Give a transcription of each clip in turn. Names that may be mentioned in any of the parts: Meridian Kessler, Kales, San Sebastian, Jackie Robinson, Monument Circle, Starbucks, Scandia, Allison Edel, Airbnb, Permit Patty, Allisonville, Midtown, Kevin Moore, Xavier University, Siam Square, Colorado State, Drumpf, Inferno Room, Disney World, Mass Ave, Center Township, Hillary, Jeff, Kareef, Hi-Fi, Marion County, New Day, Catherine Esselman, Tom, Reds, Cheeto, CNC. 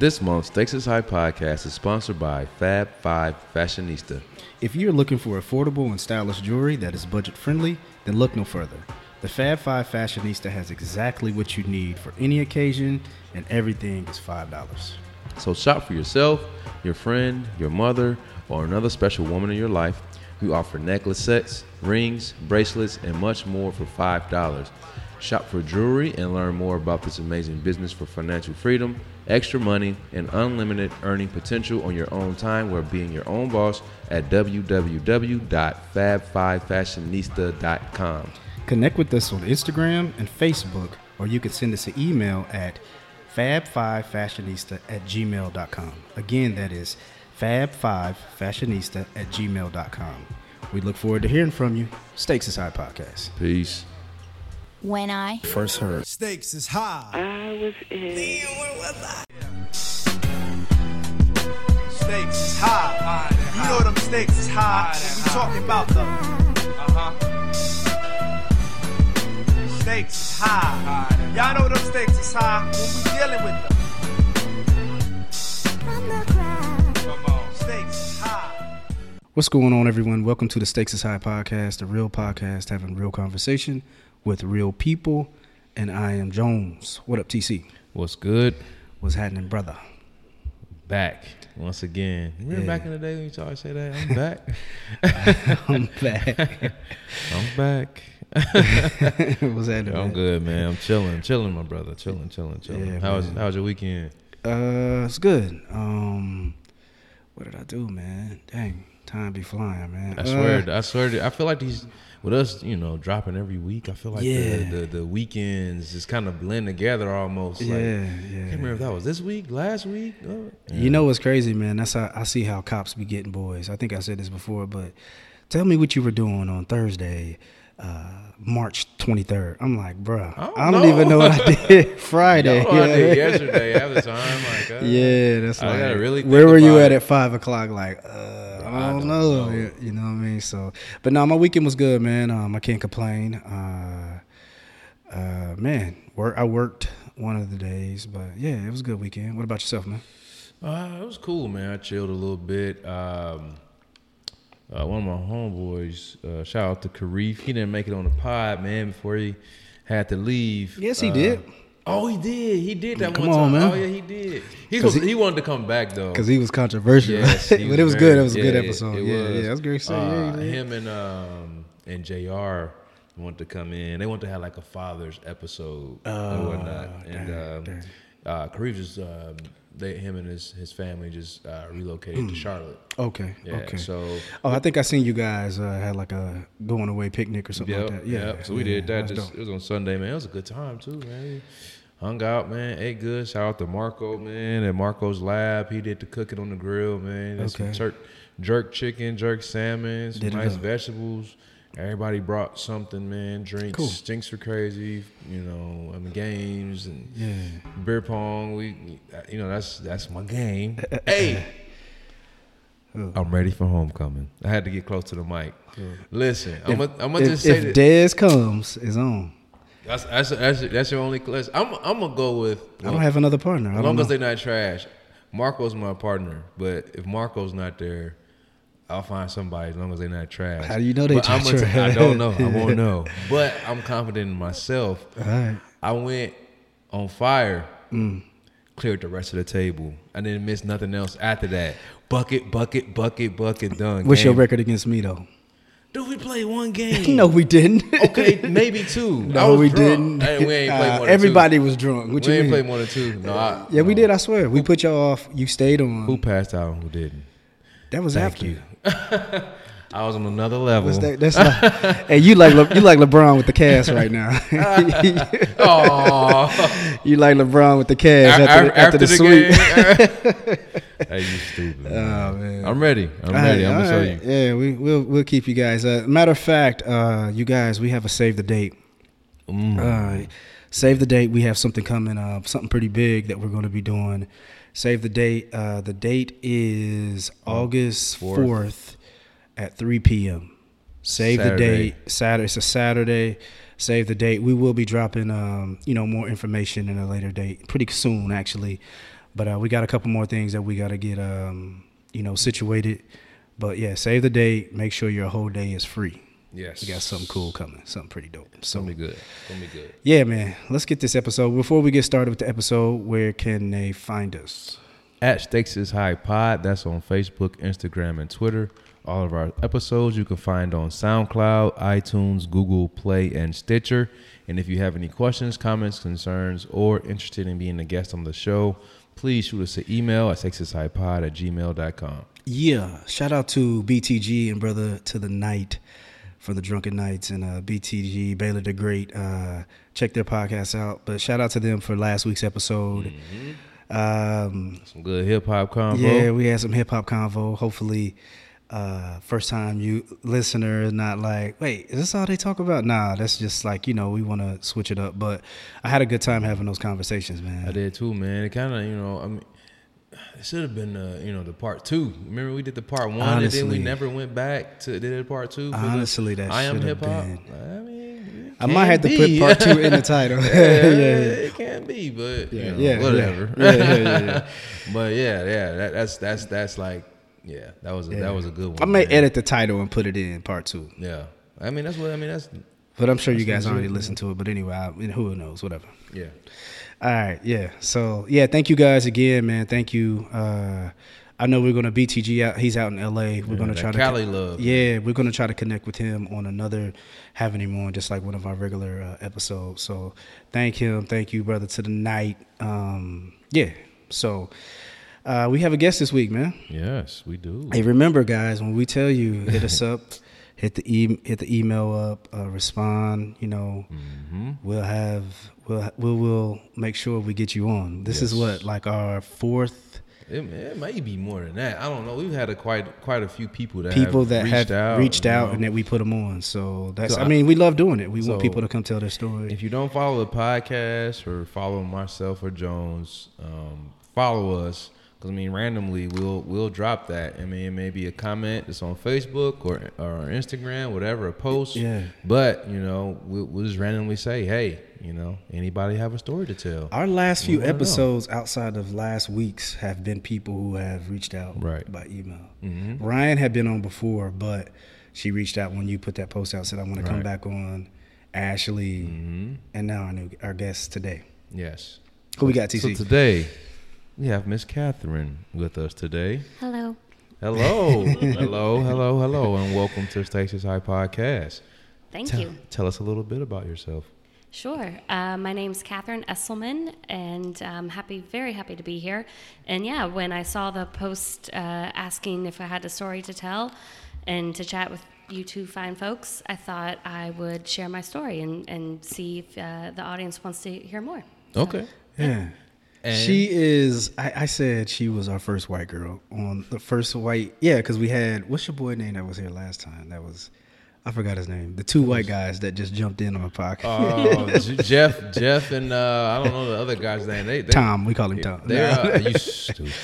This month's Stakes is High Podcast is sponsored by Fab Five Fashionista. If you're looking for affordable and stylish jewelry that is budget friendly, then look no further. The Fab Five Fashionista has exactly what you need for any occasion, and everything is $5. So shop for yourself, your friend, your mother, or another special woman in your life. We offer necklace sets, rings, bracelets, and much more for $5. Shop for jewelry and learn more about this amazing business for financial freedom, extra money, and unlimited earning potential on your own time while being your own boss at www.fab5fashionista.com. Connect with us on Instagram and Facebook, or you can send us an email at fab5fashionista@gmail.com. Again, that is fab5fashionista@gmail.com. We look forward to hearing from you. Stakes is High Podcast. Peace. When I first heard Stakes is High, I was in. Damn, where was I? Stakes is high. You know them stakes is high. We talking about them. Stakes is high. Y'all know them stakes is high when we dealing with them. Come on, stakes is high. What's going on, everyone? Welcome to the Stakes is High Podcast, a real podcast having real conversation with real people, and I am Jones. What up, TC? What's good? What's happening, brother? Back once again. Remember back in the day when you used to always say that? I'm back. I'm back. What's happening? I'm good, man. I'm chilling, my brother. Chilling. Yeah, how was your weekend? It's good. What did I do, man? Dang, time be flying, man. I swear. I feel like these. With us, dropping every week, I feel like the weekends just kind of blend together almost. Yeah, like, I can't remember if that was this week, last week. You know what's crazy, man? That's how I see how cops be getting boys. I think I said this before, but tell me what you were doing on Thursday, March 23rd. I'm like, bruh, I don't even know what I did Friday. I did yesterday at the time. Like, that's I like, really where were you at 5 o'clock? Like, I don't know. You know what I mean? So, but no, my weekend was good, man. I can't complain. I worked one of the days, but yeah, it was a good weekend. What about yourself, man? It was cool, man. I chilled a little bit. One of my homeboys, shout out to Kareef. He didn't make it on the pod, man, before he had to leave. Yes, he did. Oh, he did. He did that one time. Man. Oh, yeah, he did. He wanted to come back, though. Because he was controversial. Yes, he but it was good. It was a good episode. It was. That was great. Him and JR wanted to come in. They wanted to have like a father's episode and whatnot. And Kareef just... him and his family just relocated to Charlotte. Okay. Yeah, okay. So. Oh, I think I seen you guys had like a going away picnic or something like that. Yeah. So we did that. It was on Sunday, man. It was a good time too, man. Hung out, man. Ate good. Shout out to Marco, man. At Marco's lab, he did the cooking on the grill, man. That's okay. Some jerk chicken, jerk salmon, some nice vegetables. Everybody brought something, man. Drinks, cool. Stinks were crazy. Games and beer pong. That's my game. Hey, I'm ready for homecoming. I had to get close to the mic. Cool. Listen, I'm gonna just say that if Dez comes, it's on. That's your only class. I'm gonna go with. I don't have another partner. As long as they're not trash. Marco's my partner, but if Marco's not there. I'll find somebody as long as they're not trash. How do you know they're trash? I don't know. I won't know. But I'm confident in myself. All right. I went on fire, cleared the rest of the table. I didn't miss nothing else after that. Bucket, done. What's your record against me, though? Dude, we played one game. No, we didn't. Okay, maybe two. No, we didn't. We ain't played one or two. Everybody was drunk. We ain't played one or two. No, we did, I swear. We put y'all off. You stayed on. Who passed out and who didn't? That was after you. I was on another level. And you like LeBron with the Cavs right now. Oh, you like LeBron with the Cavs after the sweep. Hey, you stupid. Man. Oh, man. I'm ready. I'm gonna show you. Yeah, we'll keep you guys. Matter of fact, you guys, we have a save the date. Save the date. We have something coming up, something pretty big that we're going to be doing. Save the date. The date is August 4th at 3 p.m. Save the date. Saturday. It's a Saturday. Save the date. We will be dropping, more information in a later date, pretty soon, actually. But we got a couple more things that we got to get, situated. But yeah, save the date. Make sure your whole day is free. Yes. We got something cool coming, something pretty dope. So, gonna be good. Gonna be good. Yeah, man. Let's get this episode. Before we get started with the episode, where can they find us? At Stakes is High Pod. That's on Facebook, Instagram, and Twitter. All of our episodes you can find on SoundCloud, iTunes, Google Play, and Stitcher. And if you have any questions, comments, concerns, or interested in being a guest on the show, please shoot us an email at stakesishighpod@gmail.com. Yeah. Shout out to BTG and Brother to the Night for the Drunken Nights, and BTG, Baylor the Great. Check their podcast out. But shout out to them for last week's episode. Mm-hmm. Some good hip-hop convo. Yeah, we had some hip-hop convo. Hopefully, first-time you listener not like, wait, is this all they talk about? Nah, that's just like, we want to switch it up. But I had a good time having those conversations, man. I did too, man. It kind of, it should have been, the part two. Remember, we did the part one, honestly, and then we never went back to did part two. Honestly, that I am hip hop. I might have to put part two in the title. It can be, but whatever. Yeah. But that's like, that was a good one. I may edit the title and put it in part two. Yeah, But I'm sure you guys already listened to it. But anyway, who knows? Whatever. Yeah. All right. Yeah. So, thank you guys again, man. Thank you. I know we're going to BTG out. He's out in L.A. We're going to try to Cali love. Yeah. We're going to try to connect with him on having him on just like one of our regular episodes. So thank him. Thank you, Brother to the Night. So we have a guest this week, man. Yes, we do. Hey, remember, guys, when we tell you, hit us up. Hit the email up, respond. We'll make sure we get you on. This is what, like our fourth. It may be more than that. I don't know. We've had quite a few people that have reached out and that we put them on. So that's. We love doing it. We want people to come tell their story. If you don't follow the podcast or follow myself or Jones, follow us. Because, randomly, we'll drop that. It may be a comment that's on Facebook or Instagram, whatever, a post. Yeah. But, we'll just randomly say, hey, anybody have a story to tell? Our last few episodes outside of last week's have been people who have reached out by email. Mm-hmm. Ryan had been on before, but she reached out when you put that post out, said, I want to come back on. Ashley. Mm-hmm. And now our guest today. Yes. Who we got, TC? So today, we have Miss Catherine with us today. Hello. Hello, and welcome to Stakes is High Podcast. Thank you. Tell us a little bit about yourself. Sure. My name's Catherine Esselman, and I'm very happy to be here. And when I saw the post asking if I had a story to tell and to chat with you two fine folks, I thought I would share my story and see if the audience wants to hear more. So, okay. Yeah. And she is, I said she was our first white girl on the first white. Yeah, because we had, what's your boy name that was here last time? That was, I forgot his name. The two white guys that just jumped in on my podcast. Jeff and I don't know the other guy's name. Tom, we call him Tom. You stupid,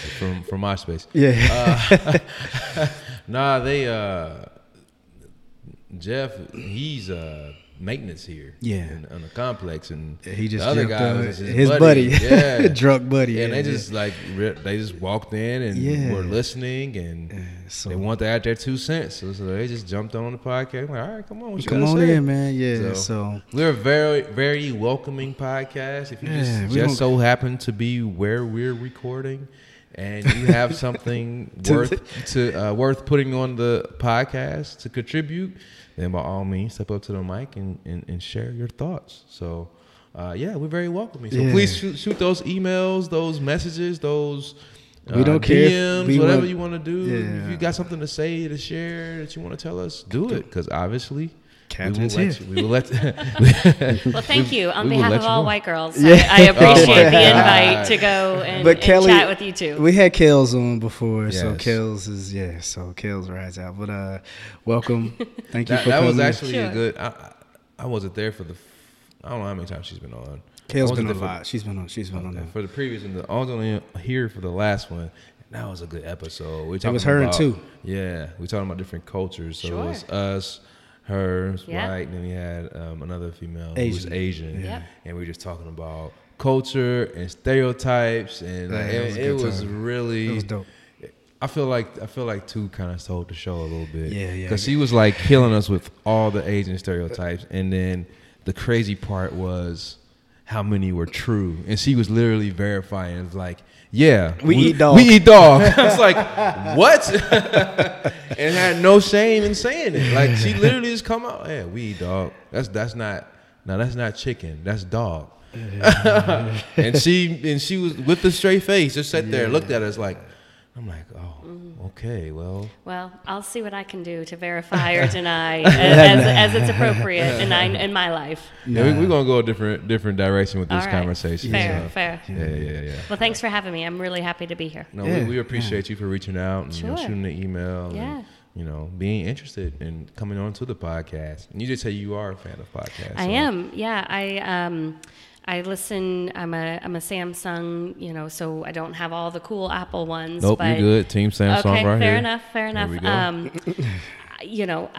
from MySpace. Yeah. Jeff, he's maintenance here on the complex, and he just, the other guy was his buddy. Drunk buddy, and they just like they just walked in and were listening, and so they want to add their 2 cents, so they just jumped on the podcast. I'm like, all right, come on, in, man. So we're a very, very welcoming podcast. If you just so happen to be where we're recording and you have something worth putting on the podcast to contribute, then by all means, step up to the mic and share your thoughts. So, we're very welcoming. So please shoot those emails, those messages, those we don't DMs, whatever you want to do. Yeah. If you got something to say, to share, that you want to tell us, do it. Because obviously, Captain's here. We will let you. Well, thank you. On behalf of all white girls, I appreciate the invite to go and chat with you two. We had Kales on before, so Kales is, so Kales rides out. But welcome. Thank you for coming. That was actually a good, I wasn't there for I don't know how many times she's been on. Kales been on a lot. She's been on. For the previous one, I was only here for the last one. That was a good episode. It was her and two. Yeah, we're talking about different cultures. So it was us. Her was white, and then we had another female who was Asian, and we were just talking about culture and stereotypes, and like, it was really. It was dope. I feel like Two kind of sold the show a little bit. Yeah. Because she was like killing us with all the Asian stereotypes, and then the crazy part was how many were true, and she was literally verifying. It was like, yeah, we eat dog. I was like, what? And had no shame in saying it. Like, she literally just come out, yeah, we eat dog. That's not chicken. That's dog. And she was with the straight face, just sat there and looked at us like. I'm like, oh, okay, well. Well, I'll see what I can do to verify or deny as it's appropriate in my life. Yeah, we're going to go a different direction with this conversation. Fair. Yeah. Well, thanks for having me. I'm really happy to be here. No, we appreciate you for reaching out and shooting the email. Yeah. And, being interested in coming on to the podcast. And you did say you are a fan of podcasts. I am. Yeah, I listen. I'm a Samsung, so I don't have all the cool Apple ones. Nope, but, you're good. Team Samsung, okay, right here. Okay, fair enough. There we go.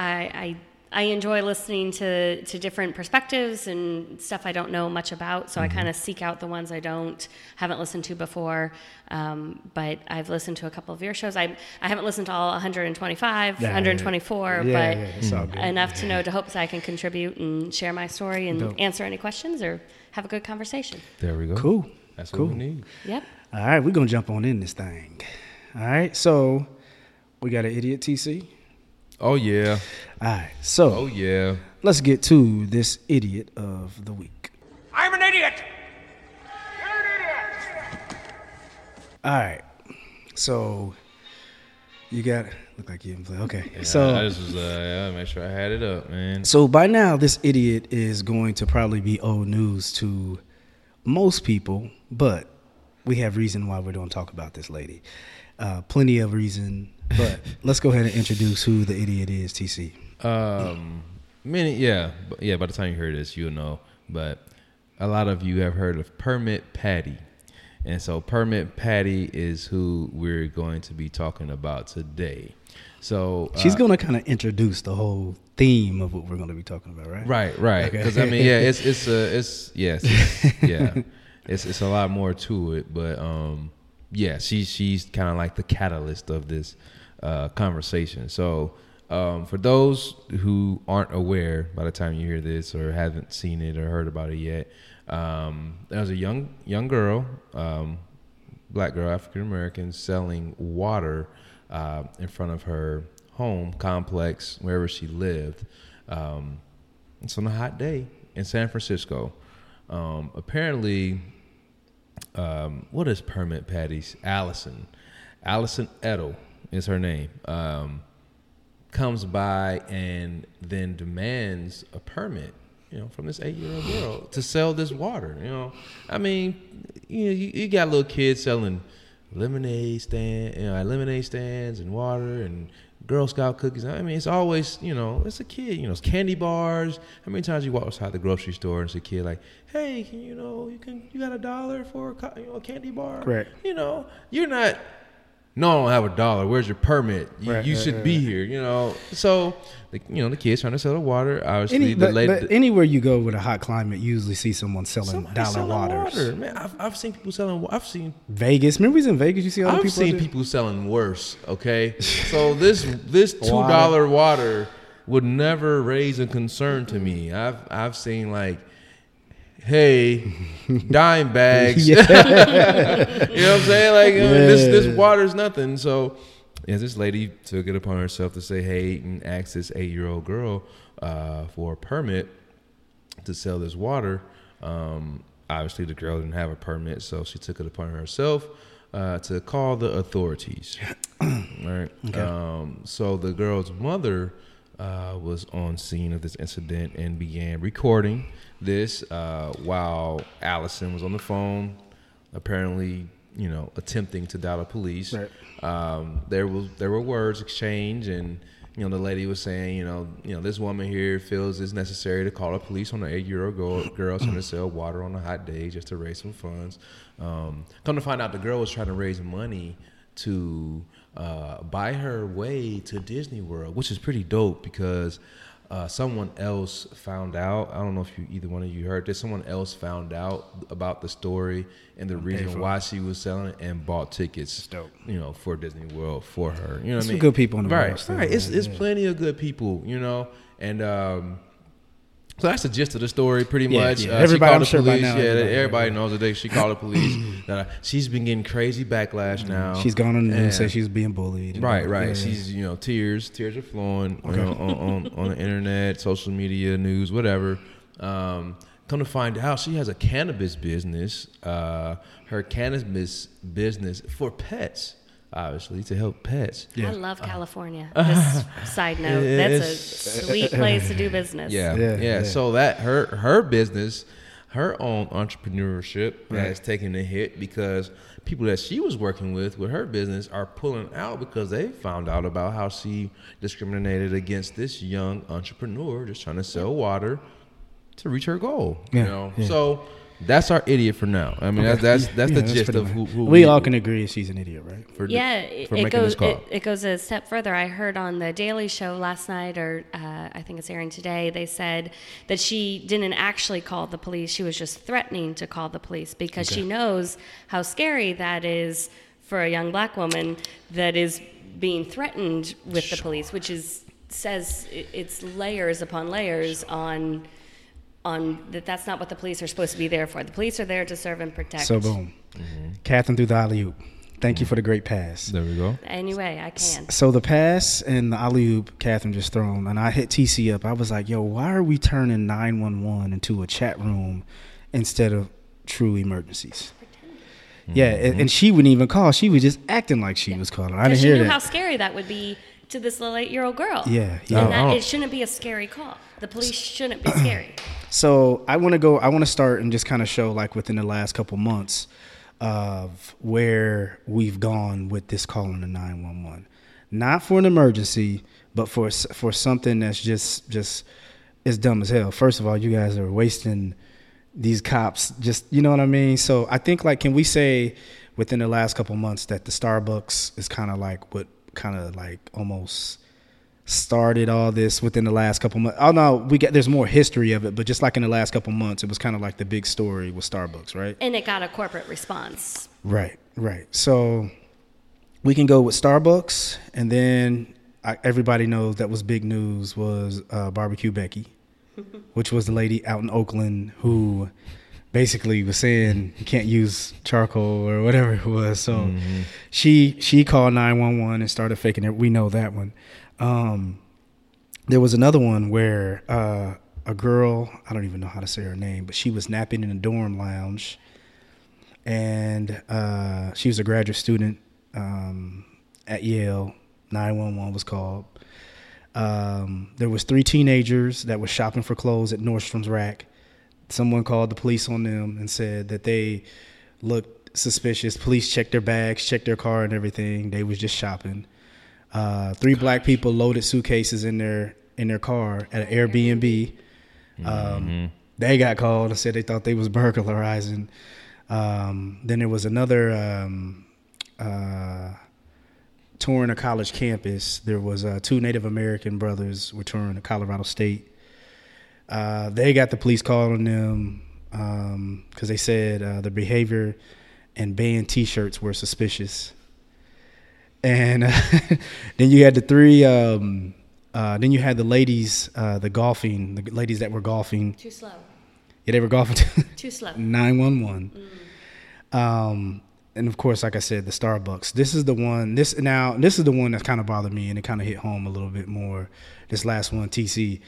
I enjoy listening to different perspectives and stuff I don't know much about. So I kind of seek out the ones I haven't listened to before. But I've listened to a couple of your shows. I haven't listened to all 125, 124, but enough to know to hope that I can contribute and share my story and answer any questions or. Have a good conversation. There we go. Cool. That's what we need. Yep. All right, we're going to jump on in this thing. All right, so we got an idiot TC. Oh, yeah. All right, so let's get to this idiot of the week. I'm an idiot. All right, so you got it. Look like you didn't play. Okay. Yeah, so I just was make sure I had it up, man. So by now, this idiot is going to probably be old news to most people, but we have reason why we don't talk about this lady. Plenty of reason, but let's go ahead and introduce who the idiot is, TC. By the time you hear this, you'll know. But a lot of you have heard of Permit Patty. And so Permit Patty is who we're going to be talking about today. So she's going to kind of introduce the whole theme of what we're going to be talking about, right? Right. Because okay. I mean, it's a lot more to it, but she's kind of like the catalyst of this conversation. So for those who aren't aware, by the time you hear this or haven't seen it or heard about it yet. There was a young girl, black girl, African American, selling water in front of her home complex, wherever she lived. It's on a hot day in San Francisco. Apparently, what is Permit Patty's? Allison Edel is her name. Comes by and then demands a permit. From this 8-year-old girl to sell this water. You got little kids selling lemonade stands and water and Girl Scout cookies. It's always, it's a kid, it's candy bars. How many times you walk outside the grocery store and it's a kid like, hey, can you got $1 for a candy bar? Correct. You're not, no, I don't have $1. Where's your permit? You should be here, So, the kid's trying to sell the water. Obviously, anywhere you go with a hot climate, you usually see someone selling dollar waters. Water. Man, I've seen people selling. I've seen Vegas. Remember, we was in Vegas. You see all the people. I've seen people selling worse. Okay, so this $2 water would never raise a concern to me. I've seen like. Hey, dime bags. You know what I'm saying? Like this water's nothing. So, this lady took it upon herself to say, "Hey," and asked this 8-year-old girl for a permit to sell this water. Obviously, the girl didn't have a permit, so she took it upon herself to call the authorities. Right. Okay. So the girl's mother was on scene of this incident and began recording. This while Allison was on the phone, apparently, attempting to dial the police. Right. There were words exchanged, and the lady was saying, this woman here feels it's necessary to call the police on an 8-year-old girl trying to sell water on a hot day just to raise some funds. Come to find out, the girl was trying to raise money to buy her way to Disney World, which is pretty dope because. Someone else found out. I don't know if you either one of you heard this. Someone else found out about the story and the reason why she was selling it and bought tickets, you know, for Disney World for her. You know what I mean? Some good people in the world. Right. It's plenty of good people, you know. And so that's the gist of the story, pretty much. Yeah. Everybody, I'm sure by now. Yeah, everybody knows that she called the police. She's been getting crazy backlash now. She's gone on the news and said she's being bullied. Right, right. Yeah. She's, you know, tears are flowing on the internet, social media, news, whatever. Come to find out, she has a cannabis business. Her cannabis business for pets. Obviously, to help pets. Yeah. I love California. Just side note, that's a sweet place to do business. Yeah. So that her business, her own entrepreneurship has taken a hit because people that she was working with her business are pulling out because they found out about how she discriminated against this young entrepreneur just trying to sell water to reach her goal. Yeah. You know, so. That's our idiot for now. I mean, that's the gist of who we all can agree she's an idiot, right? It goes a step further. I heard on the Daily Show last night, or I think it's airing today, they said that she didn't actually call the police. She was just threatening to call the police because she knows how scary that is for a young black woman that is being threatened with the police, which says it's layers upon layers on that's not what the police are supposed to be there for. The police are there to serve and protect. So boom. Mm-hmm. Catherine threw the alley-oop. Thank you for the great pass. There we go. Anyway, I can. So the pass and the alley-oop Catherine just thrown, and I hit TC up. I was like, yo, why are we turning 911 into a chat room instead of true emergencies? Yeah, and she wouldn't even call. She was just acting like she was calling. I didn't hear that. She knew how scary that would be to this little 8-year-old girl. Yeah. And it shouldn't be a scary call. The police shouldn't be scary. So I want to start and just kind of show, like, within the last couple months of where we've gone with this calling the 911. Not for an emergency, but for something that's just it's dumb as hell. First of all, you guys are wasting these cops. Just, you know what I mean? So I think, like, can we say within the last couple months that the Starbucks is kind of like what kind of like almost started all this within the last couple months? Oh no, there's more history of it, but just like in the last couple months, it was kind of like the big story with Starbucks, right? And it got a corporate response. Right. So we can go with Starbucks, and then everybody knows that was big news was Barbecue Becky, which was the lady out in Oakland who basically was saying you can't use charcoal or whatever it was. So she called 911 and started faking it. We know that one. There was another one where a girl, I don't even know how to say her name, but she was napping in a dorm lounge, and she was a graduate student at Yale. 911 was called. There was 3 teenagers that were shopping for clothes at Nordstrom's Rack. Someone called the police on them and said that they looked suspicious. Police checked their bags, checked their car and everything. They was just shopping. 3 black people loaded suitcases in their car at an Airbnb. They got called and said they thought they was burglarizing. Then there was another touring a college campus. There was 2 Native American brothers were touring Colorado State. They got the police called on them because they said their behavior and banned T-shirts were suspicious. And then you had the 3. Then you had the ladies, the ladies that were golfing. Too slow. Yeah, they were golfing too slow. 911. And of course, like I said, the Starbucks. This is the one. This is the one that kind of bothered me, and it kind of hit home a little bit more. This last one, TC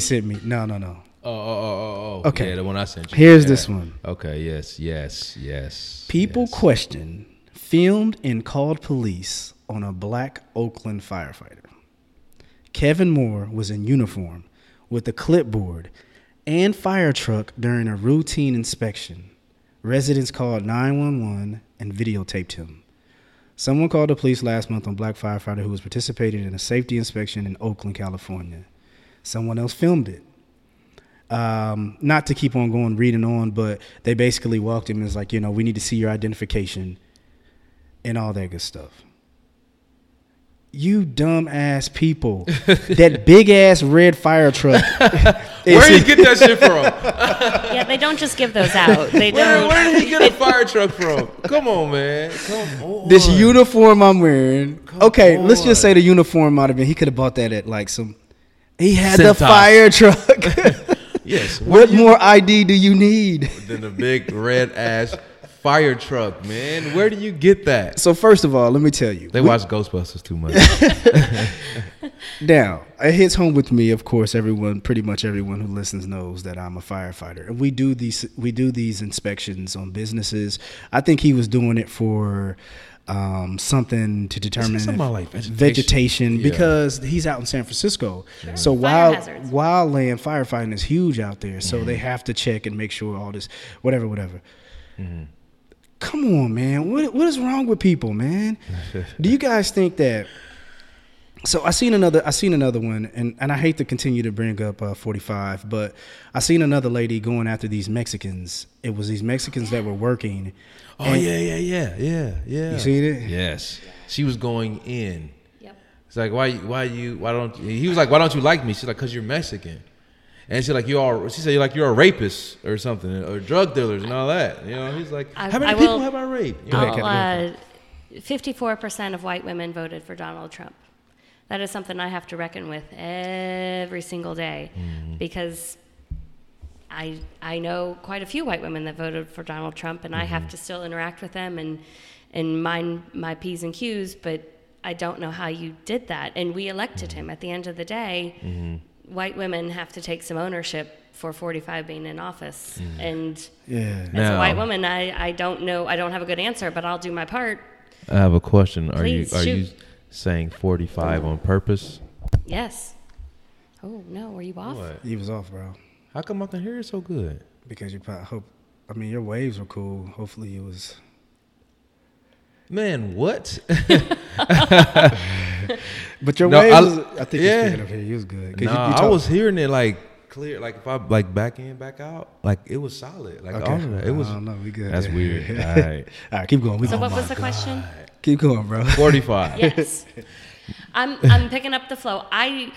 sent me. No. Oh. Okay, yeah, the one I sent you. Here's this one. Okay. Yes. People question. Filmed and called police on a black Oakland firefighter. Kevin Moore was in uniform with a clipboard and fire truck during a routine inspection. Residents called 911 and videotaped him. Someone called the police last month on black firefighter who was participating in a safety inspection in Oakland, California. Someone else filmed it. Not to keep on going reading on, but they basically walked him and was like, you know, we need to see your identification. And all that good stuff. You dumb ass people. That big ass red fire truck. Where did he get that shit from? Yeah, they don't just give those out. They don't. Where did he get a fire truck from? Come on, man. Come on. This uniform I'm wearing. Come on. Let's just say the uniform might have been. He could have bought that at like some. He had Sentai. The fire truck. Yes. What more ID do you need than a big red ass fire truck, man? Where do you get that? So first of all, let me tell you, they watch Ghostbusters too much. Now, it hits home with me. Of course, pretty much everyone who listens knows that I'm a firefighter, and we do these inspections on businesses. I think he was doing it for something to determine vegetation yeah. because he's out in San Francisco. Yeah. So wildland firefighting is huge out there. So they have to check and make sure all this, whatever. Mm-hmm. Come on, man. What is wrong with people, man? Do you guys think that? So I seen another one, and I hate to continue to bring up 45, but I seen another lady going after these Mexicans. It was these Mexicans that were working. Oh, yeah. You seen it? Yes. She was going in. Yep. It's like, why don't you like me? She's like, because you're Mexican. And she's like, you're a rapist or something, or drug dealers and all that. You know, he's like, how many people have I raped? You know, 54% of white women voted for Donald Trump. That is something I have to reckon with every single day because I know quite a few white women that voted for Donald Trump, and I have to still interact with them and mind my P's and Q's, but I don't know how you did that. And we elected him. At the end of the day, white women have to take some ownership for 45 being in office. And as a white woman, I don't know. I don't have a good answer, but I'll do my part. I have a question. Are you saying 45 on purpose? Yes. Oh, no. Were you off? What? He was off, bro. How come I can hear it so good? Because you probably your waves were cool. Hopefully it was. Man, what? But your waves, I think you're speaking up here. You was good. No, I was hearing it like clear. Like if I like back in, back out, like it was solid. Like all of that. It was. I don't know. We good. That's weird. All right. All right. Keep going. So what was the question? Keep going, bro. 45. Yes. I'm picking up the flow. You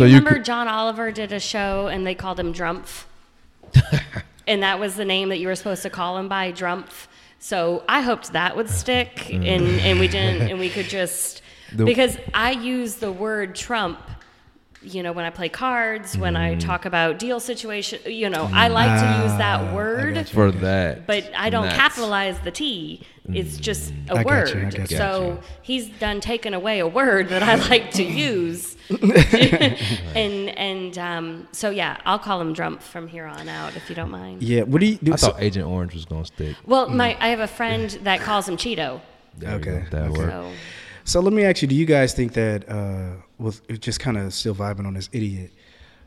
remember John Oliver did a show and they called him Drumpf. And that was the name that you were supposed to call him by, Drumpf. So I hoped that would stick and we didn't, and we could just because I use the word Trump, you know, when I play cards, when I talk about deal situation, you know, I like to use that word for that. But I don't capitalize the T. It's just a word. So he's done taking away a word that I like to use. So yeah, I'll call him Drumpf from here on out if you don't mind. Yeah, what do you do? I thought Agent Orange was going to stick. Well, I have a friend that calls him Cheeto. That works. So let me ask you, do you guys think that just kind of still vibing on this idiot,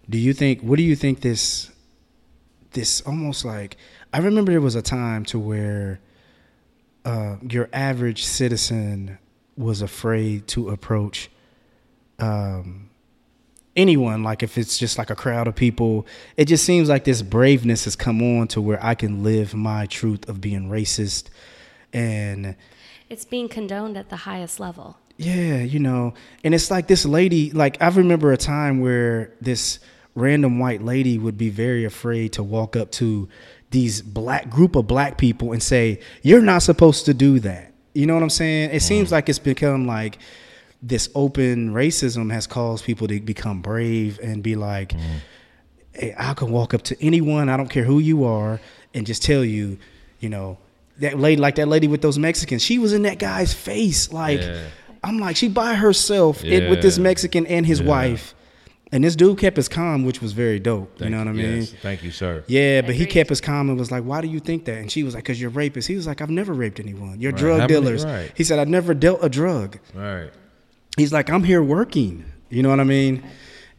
what do you think this almost like, I remember there was a time to where your average citizen was afraid to approach anyone, like if it's just like a crowd of people. It just seems like this braveness has come on to where I can live my truth of being racist, and it's being condoned at the highest level. Yeah, you know, and it's like this lady, like I remember a time where this random white lady would be very afraid to walk up to these group of black people and say, you're not supposed to do that. You know what I'm saying? It seems like it's become like this open racism has caused people to become brave and be like, hey, I can walk up to anyone, I don't care who you are, and just tell you, you know, that lady with those Mexicans, she was in that guy's face. Like, yeah. I'm like, she by herself with this Mexican and his wife. And this dude kept his calm, which was very dope. Thank you know what I mean? Yes. Thank you, sir. Yeah, but he kept his calm and was like, why do you think that? And she was like, because you're rapists. He was like, I've never raped anyone. You're drug dealers. Right. He said, I've never dealt a drug. Right. He's like, I'm here working. You know what I mean?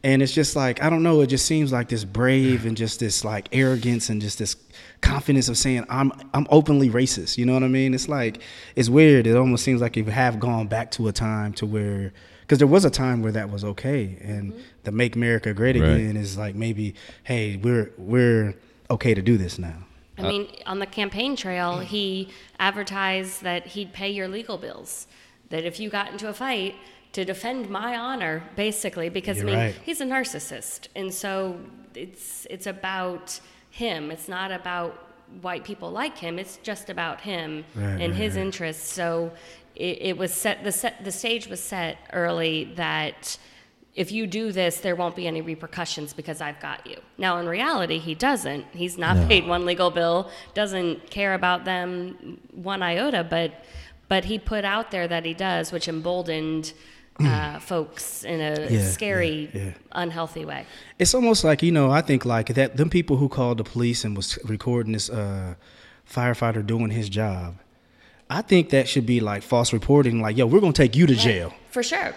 And it's just like, I don't know. It just seems like this brave and just this like arrogance and just this confidence of saying I'm openly racist. You know what I mean? It's like, it's weird. It almost seems like you have gone back to a time to where, because there was a time where that was okay, and the Make America Great Again is like, maybe, hey, we're okay to do this now. I mean, on the campaign trail, he advertised that he'd pay your legal bills, that if you got into a fight, to defend my honor, basically, because he's a narcissist. And so it's about him. It's not about white people like him. It's just about him and his interests. So it was set, the stage was set early that if you do this, there won't be any repercussions because I've got you. Now, in reality, he doesn't. He's not paid one legal bill, doesn't care about them one iota, but he put out there that he does, which emboldened folks in a scary, unhealthy way. It's almost like, I think like that them people who called the police and was recording this firefighter doing his job, I think that should be like false reporting. Like, yo, we're going to take you to jail. For sure.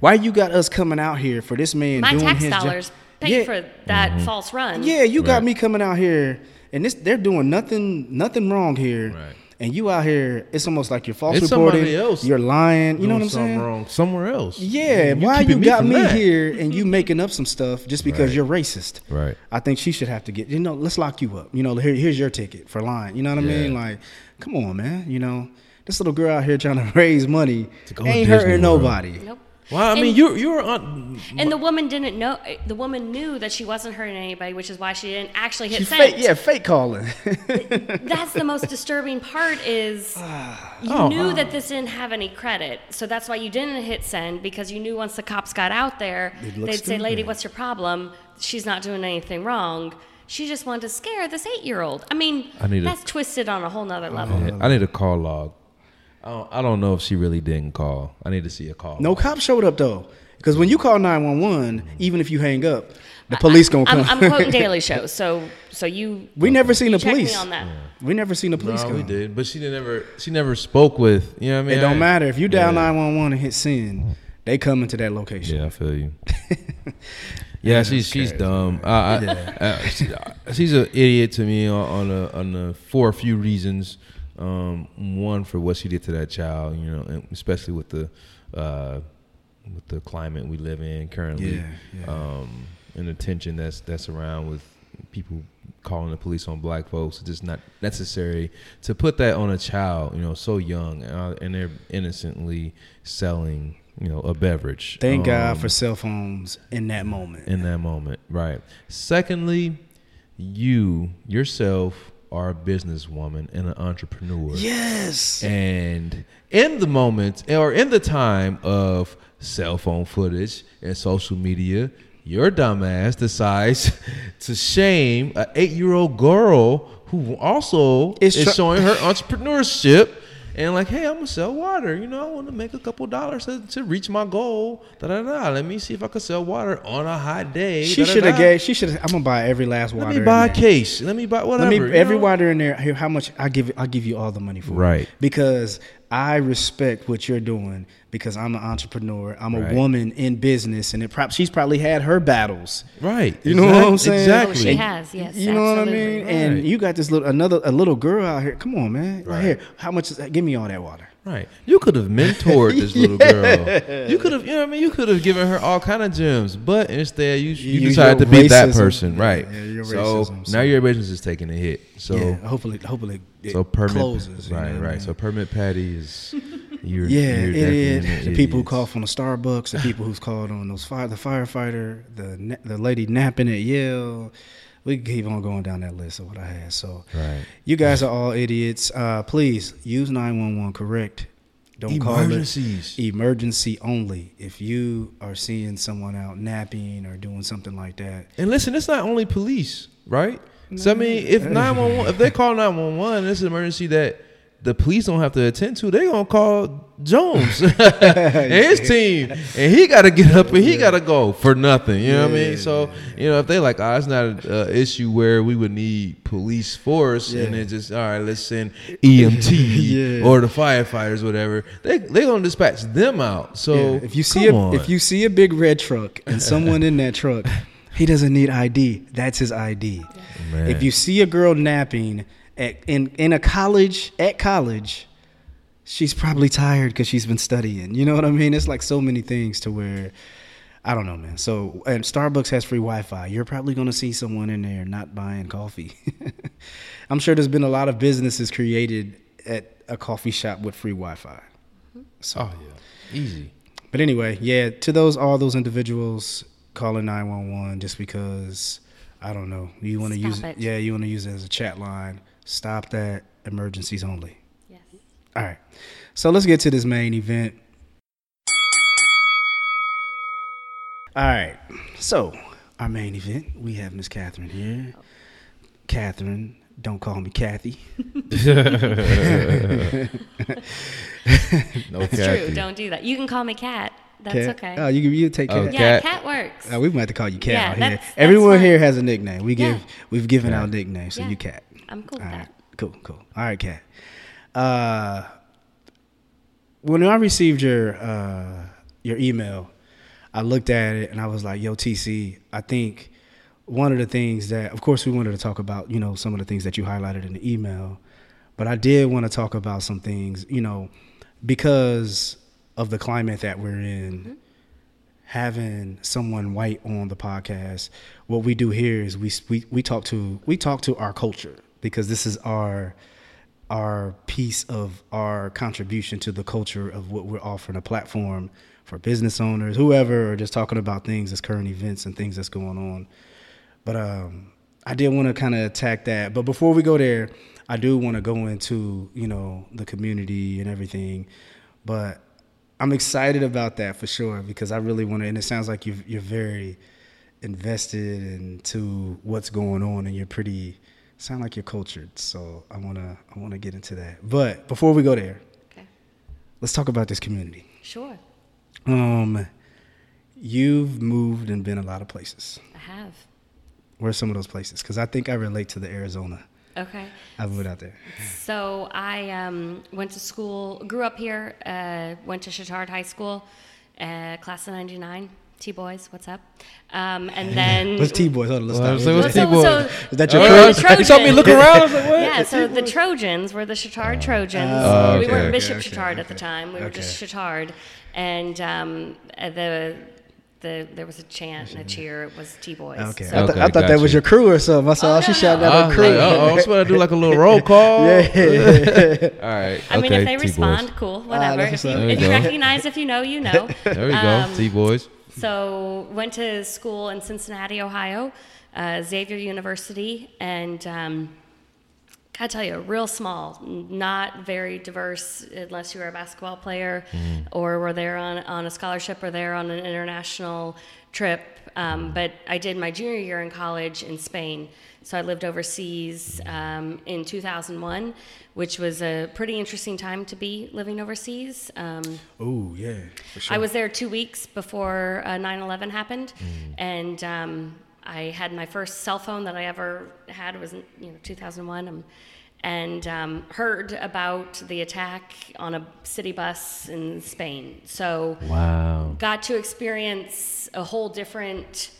Why you got us coming out here for this man doing his job? My tax dollars pay for that false run. Yeah, you got me coming out here, and they're doing nothing wrong here. Right. And you out here, it's almost like you're false reporting. You're lying. You know what I'm saying? Wrong somewhere else. Yeah. Why you got me here and you making up some stuff just because you're racist? Right. I think she should have to get. Let's lock you up. Here's your ticket for lying. You know what I mean? Like, come on, man. This little girl out here trying to raise money to ain't hurting nobody. Nope. Well, you're on. And the woman didn't know. The woman knew that she wasn't hurting anybody, which is why she didn't actually hit send. Fake calling. That's the most disturbing part is you knew that this didn't have any credit. So that's why you didn't hit send, because you knew once the cops got out there, they'd say, "Lady, what's your problem? She's not doing anything wrong. She just wanted to scare this 8-year-old. I mean, that's twisted on a whole nother level. I need a call log. I don't know if she really didn't call. I need to see a call. No cop showed up, though. Because when you call 911, even if you hang up, the police going to come. I'm quoting Daily Show, so you... We never seen the police. Check me on that. Yeah. We never seen the police come. No, we did. But she never spoke with... You know what I mean? It don't matter. If you dial 911 and hit send, they come into that location. Yeah, I feel you. Yeah, she's dumb. She's an idiot to me on the for a few reasons. One, for what she did to that child, and especially with the climate we live in currently, and the tension that's around with people calling the police on black folks. It's just not necessary to put that on a child, so young, and they're innocently selling, a beverage. Thank God for cell phones in that moment. In that moment, right. Secondly, you yourself are a businesswoman and an entrepreneur. Yes. And in the moment or in the time of cell phone footage and social media, your dumbass decides to shame an 8-year-old girl who also is showing her entrepreneurship and like, hey, I'm going to sell water. I want to make a couple dollars to reach my goal. Da-da-da. Let me see if I can sell water on a hot day. I'm going to buy every last water. Let me buy a case. Let me buy whatever. Every water in there, how much I'll give you all the money for. Right. It. Because I respect what you're doing, because I'm an entrepreneur. I'm a woman in business, and she's probably had her battles. Right. You know what I'm saying? Exactly. Oh, she has, yes. You know what I mean? Right. And you got this little girl out here. Come on, man. Right. Here, how much is that? Give me all that water. Right. You could have mentored this little girl. You could have, you could have given her all kind of gems, but instead you decided to be that person. Right. Yeah, your racism, now your business is taking a hit. So hopefully it closes. Right, right. So Permit Patty is... You're the people who call from the Starbucks, the people who's called on the firefighter, the lady napping at Yale. We keep on going down that list of what I had. So you guys are all idiots. Please use 911 correct. Don't call it emergency only. If you are seeing someone out napping or doing something like that. And listen, it's not only police, right? So I mean, if 911, if they call 911, it's an emergency that the police don't have to attend to. They gonna call Jones and his team, and he gotta get up and he gotta go for nothing. You know what I mean? So if they like, it's not an issue where we would need police force, and then just all right, let's send EMT or the firefighters, whatever. They gonna dispatch them out. So if you see a big red truck and someone in that truck, he doesn't need ID. That's his ID. Man. If you see a girl napping at college, she's probably tired because she's been studying. You know what I mean? It's like so many things to where, I don't know, man. So, and Starbucks has free Wi-Fi. You're probably going to see someone in there not buying coffee. I'm sure there's been a lot of businesses created at a coffee shop with free Wi-Fi. So, easy. But anyway, yeah, to those all those individuals calling 911 just because, I don't know, you want to use it. Yeah, you want to use it as a chat line. Stop that. Emergencies only. Yes. All right. So let's get to this main event. All right. So our main event, we have Miss Catherine here. Oh. Catherine, don't call me Kathy. No, it's true. Don't do that. You can call me Cat. That's Cat? Okay. Oh, you take Cat. Oh, yeah, Cat works. We might have to call you Cat out here. Everyone here has a nickname. We've given out nicknames, so you Cat. I'm cool with that. Cool. All right, Cat. When I received your email, I looked at it and I was like, yo, TC, I think one of the things that, of course, we wanted to talk about, you know, some of the things that you highlighted in the email, but I did want to talk about some things, you know, because of the climate that we're in, mm-hmm. having someone white on the podcast, what we do here is we talk to our culture, because this is our piece of our contribution to the culture of what we're offering, a platform for business owners, whoever, or just talking about things as current events and things that's going on. But I did want to kind of attack that. But before we go there, I do want to go into, you know, the community and everything. But I'm excited about that for sure, because I really want to, and it sounds like you're very invested into what's going on, and you're pretty, sound like you're cultured. So I wanna get into that. But before we go there, okay, let's talk about this community. Sure. You've moved and been a lot of places. I have. Where are some of those places? Because I think I relate to the Arizona. Okay. I moved out there. So I went to school, grew up here, went to Chatard High School, class of 99. T-Boys, what's up? And then... What's T-Boys? Hold on, what's T-Boys? Is that your Trojans? You saw me look around. I was like, what? Yeah, so the Trojans were the Chatard Trojans. We weren't Bishop Chatard at the time. We were just Chatard. And there was a chant and a cheer. It was T-Boys. Okay. So. I thought that was your crew or something. I saw she shouted out her crew. I was going to do like a little roll call. Yeah. All right. I mean, if they respond, cool, whatever. If you recognize, if you know, you know. There we go, T-Boys. So went to school in Cincinnati, Ohio, Xavier University, and gotta tell you, real small, not very diverse unless you were a basketball player or were there on a scholarship or there on an international trip. But I did my junior year in college in Spain. So I lived overseas in 2001, which was a pretty interesting time to be living overseas. Oh, yeah, for sure. I was there 2 weeks before 9/11 happened, and I had my first cell phone that I ever had. It was in 2001, and heard about the attack on a city bus in Spain. So wow. Got to experience a whole different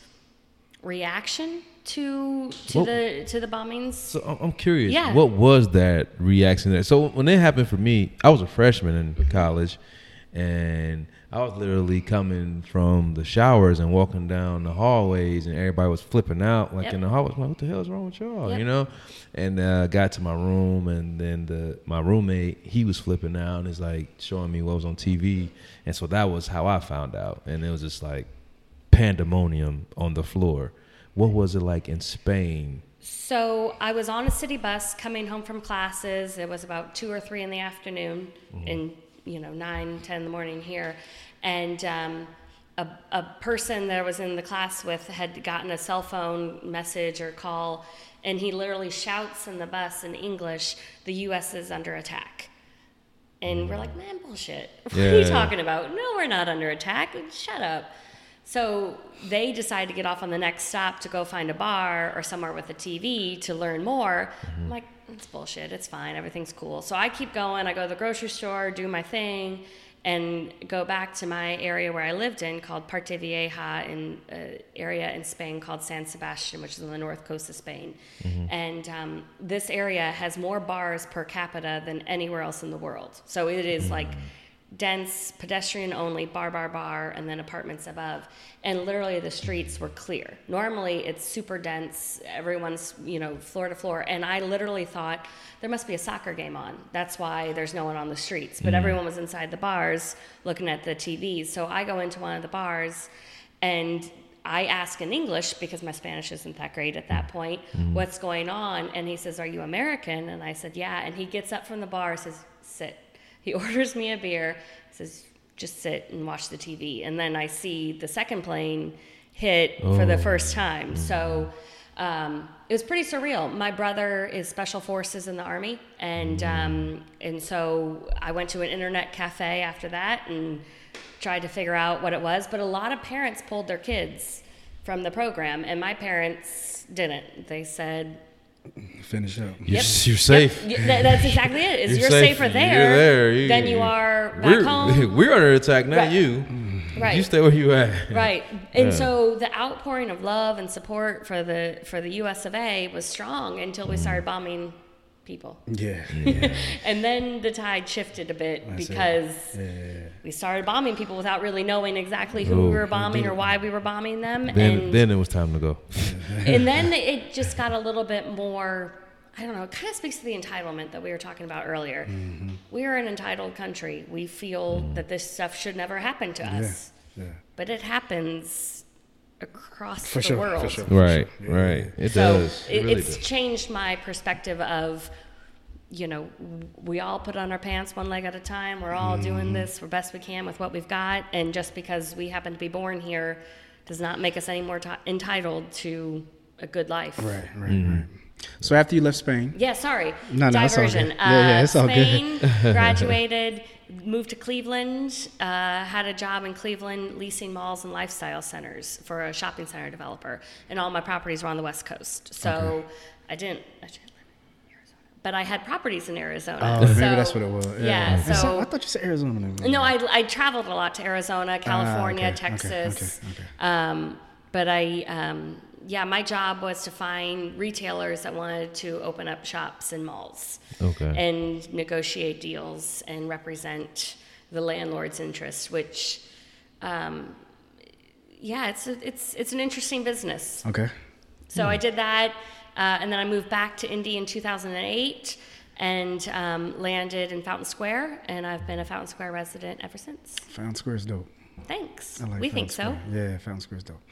reaction to the bombings. So I'm curious, what was that reaction there? So when it happened for me, I was a freshman in college, and I was literally coming from the showers and walking down the hallways, and everybody was flipping out like in the hallways. I'm like, what the hell is wrong with y'all? You know? And got to my room, and then my roommate, he was flipping out and is like showing me what was on TV, and so that was how I found out. And it was just like pandemonium on the floor. What was it like in Spain? So I was on a city bus coming home from classes. It was about 2 or 3 in the afternoon, and 9, 10 in the morning here. And a person that I was in the class with had gotten a cell phone message or call, and he literally shouts in the bus in English, "The U.S. is under attack." And we're like, "Man, bullshit! What are you talking about? No, we're not under attack. Shut up." So they decide to get off on the next stop to go find a bar or somewhere with a TV to learn more. I'm like, it's bullshit. It's fine. Everything's cool. So I keep going. I go to the grocery store, do my thing, and go back to my area where I lived in called Parte Vieja, in an area in Spain called San Sebastian, which is on the north coast of Spain. And this area has more bars per capita than anywhere else in the world. So it is like dense, pedestrian-only bar, and then apartments above. And literally the streets were clear. Normally it's super dense. Everyone's, floor to floor. And I literally thought there must be a soccer game on. That's why there's no one on the streets. But everyone was inside the bars looking at the TVs. So I go into one of the bars and I ask in English, because my Spanish isn't that great at that point, what's going on? And he says, are you American? And I said, yeah. And he gets up from the bar, says, sit. He orders me a beer, says, just sit and watch the TV. And then I see the second plane hit for the first time. So it was pretty surreal. My brother is special forces in the Army. And so I went to an internet cafe after that and tried to figure out what it was. But a lot of parents pulled their kids from the program, and my parents didn't. They said, finish up. Yep. You're safe. Yep. That's exactly it. You're safer there, than you are back home. We're under attack, not you. Right. You stay where you at. Right. And so the outpouring of love and support for the U.S. of A. was strong until we started bombing people. Yeah. And then the tide shifted a bit because we started bombing people without really knowing exactly who we were bombing or why we were bombing them. Then it was time to go. And then it just got a little bit more, I don't know, it kind of speaks to the entitlement that we were talking about earlier. Mm-hmm. We are an entitled country. We feel that this stuff should never happen to us. Yeah. But it happens across the world. Right. It does. It's changed my perspective of, we all put on our pants one leg at a time. We're all doing this the best we can with what we've got. And just because we happen to be born here does not make us any more entitled to a good life. Right. So after you left Spain. Yeah, sorry. No, it's all good. Yeah, it's all Spain, good. Spain, graduated, moved to Cleveland, had a job in Cleveland leasing malls and lifestyle centers for a shopping center developer. And all my properties were on the West Coast. So I didn't live in Arizona. But I had properties in Arizona. Oh, so, maybe that's what it was. Yeah. So I thought you said Arizona. No, I traveled a lot to Arizona, California, Texas. Okay. But I... my job was to find retailers that wanted to open up shops in malls and negotiate deals and represent the landlord's interest, which, it's an interesting business. Okay. So I did that, and then I moved back to Indy in 2008 and landed in Fountain Square, and I've been a Fountain Square resident ever since. Fountain Square is dope. Thanks. I like we think so. Yeah, Fountain Square is dope.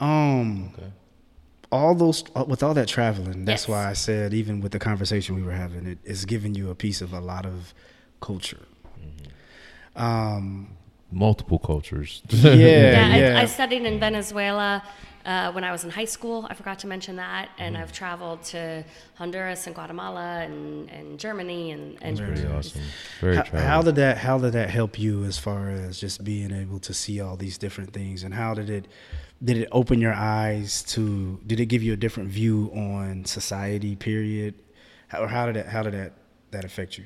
All those, with all that traveling, that's why I said, even with the conversation we were having, it's giving you a piece of a lot of culture. Mm-hmm. Multiple cultures. I studied in Venezuela when I was in high school. I forgot to mention that. And I've traveled to Honduras and Guatemala and Germany. And that's pretty awesome. How did that help you as far as just being able to see all these different things? And how did it open your eyes to? Did it give you a different view on society? Period. How did that affect you?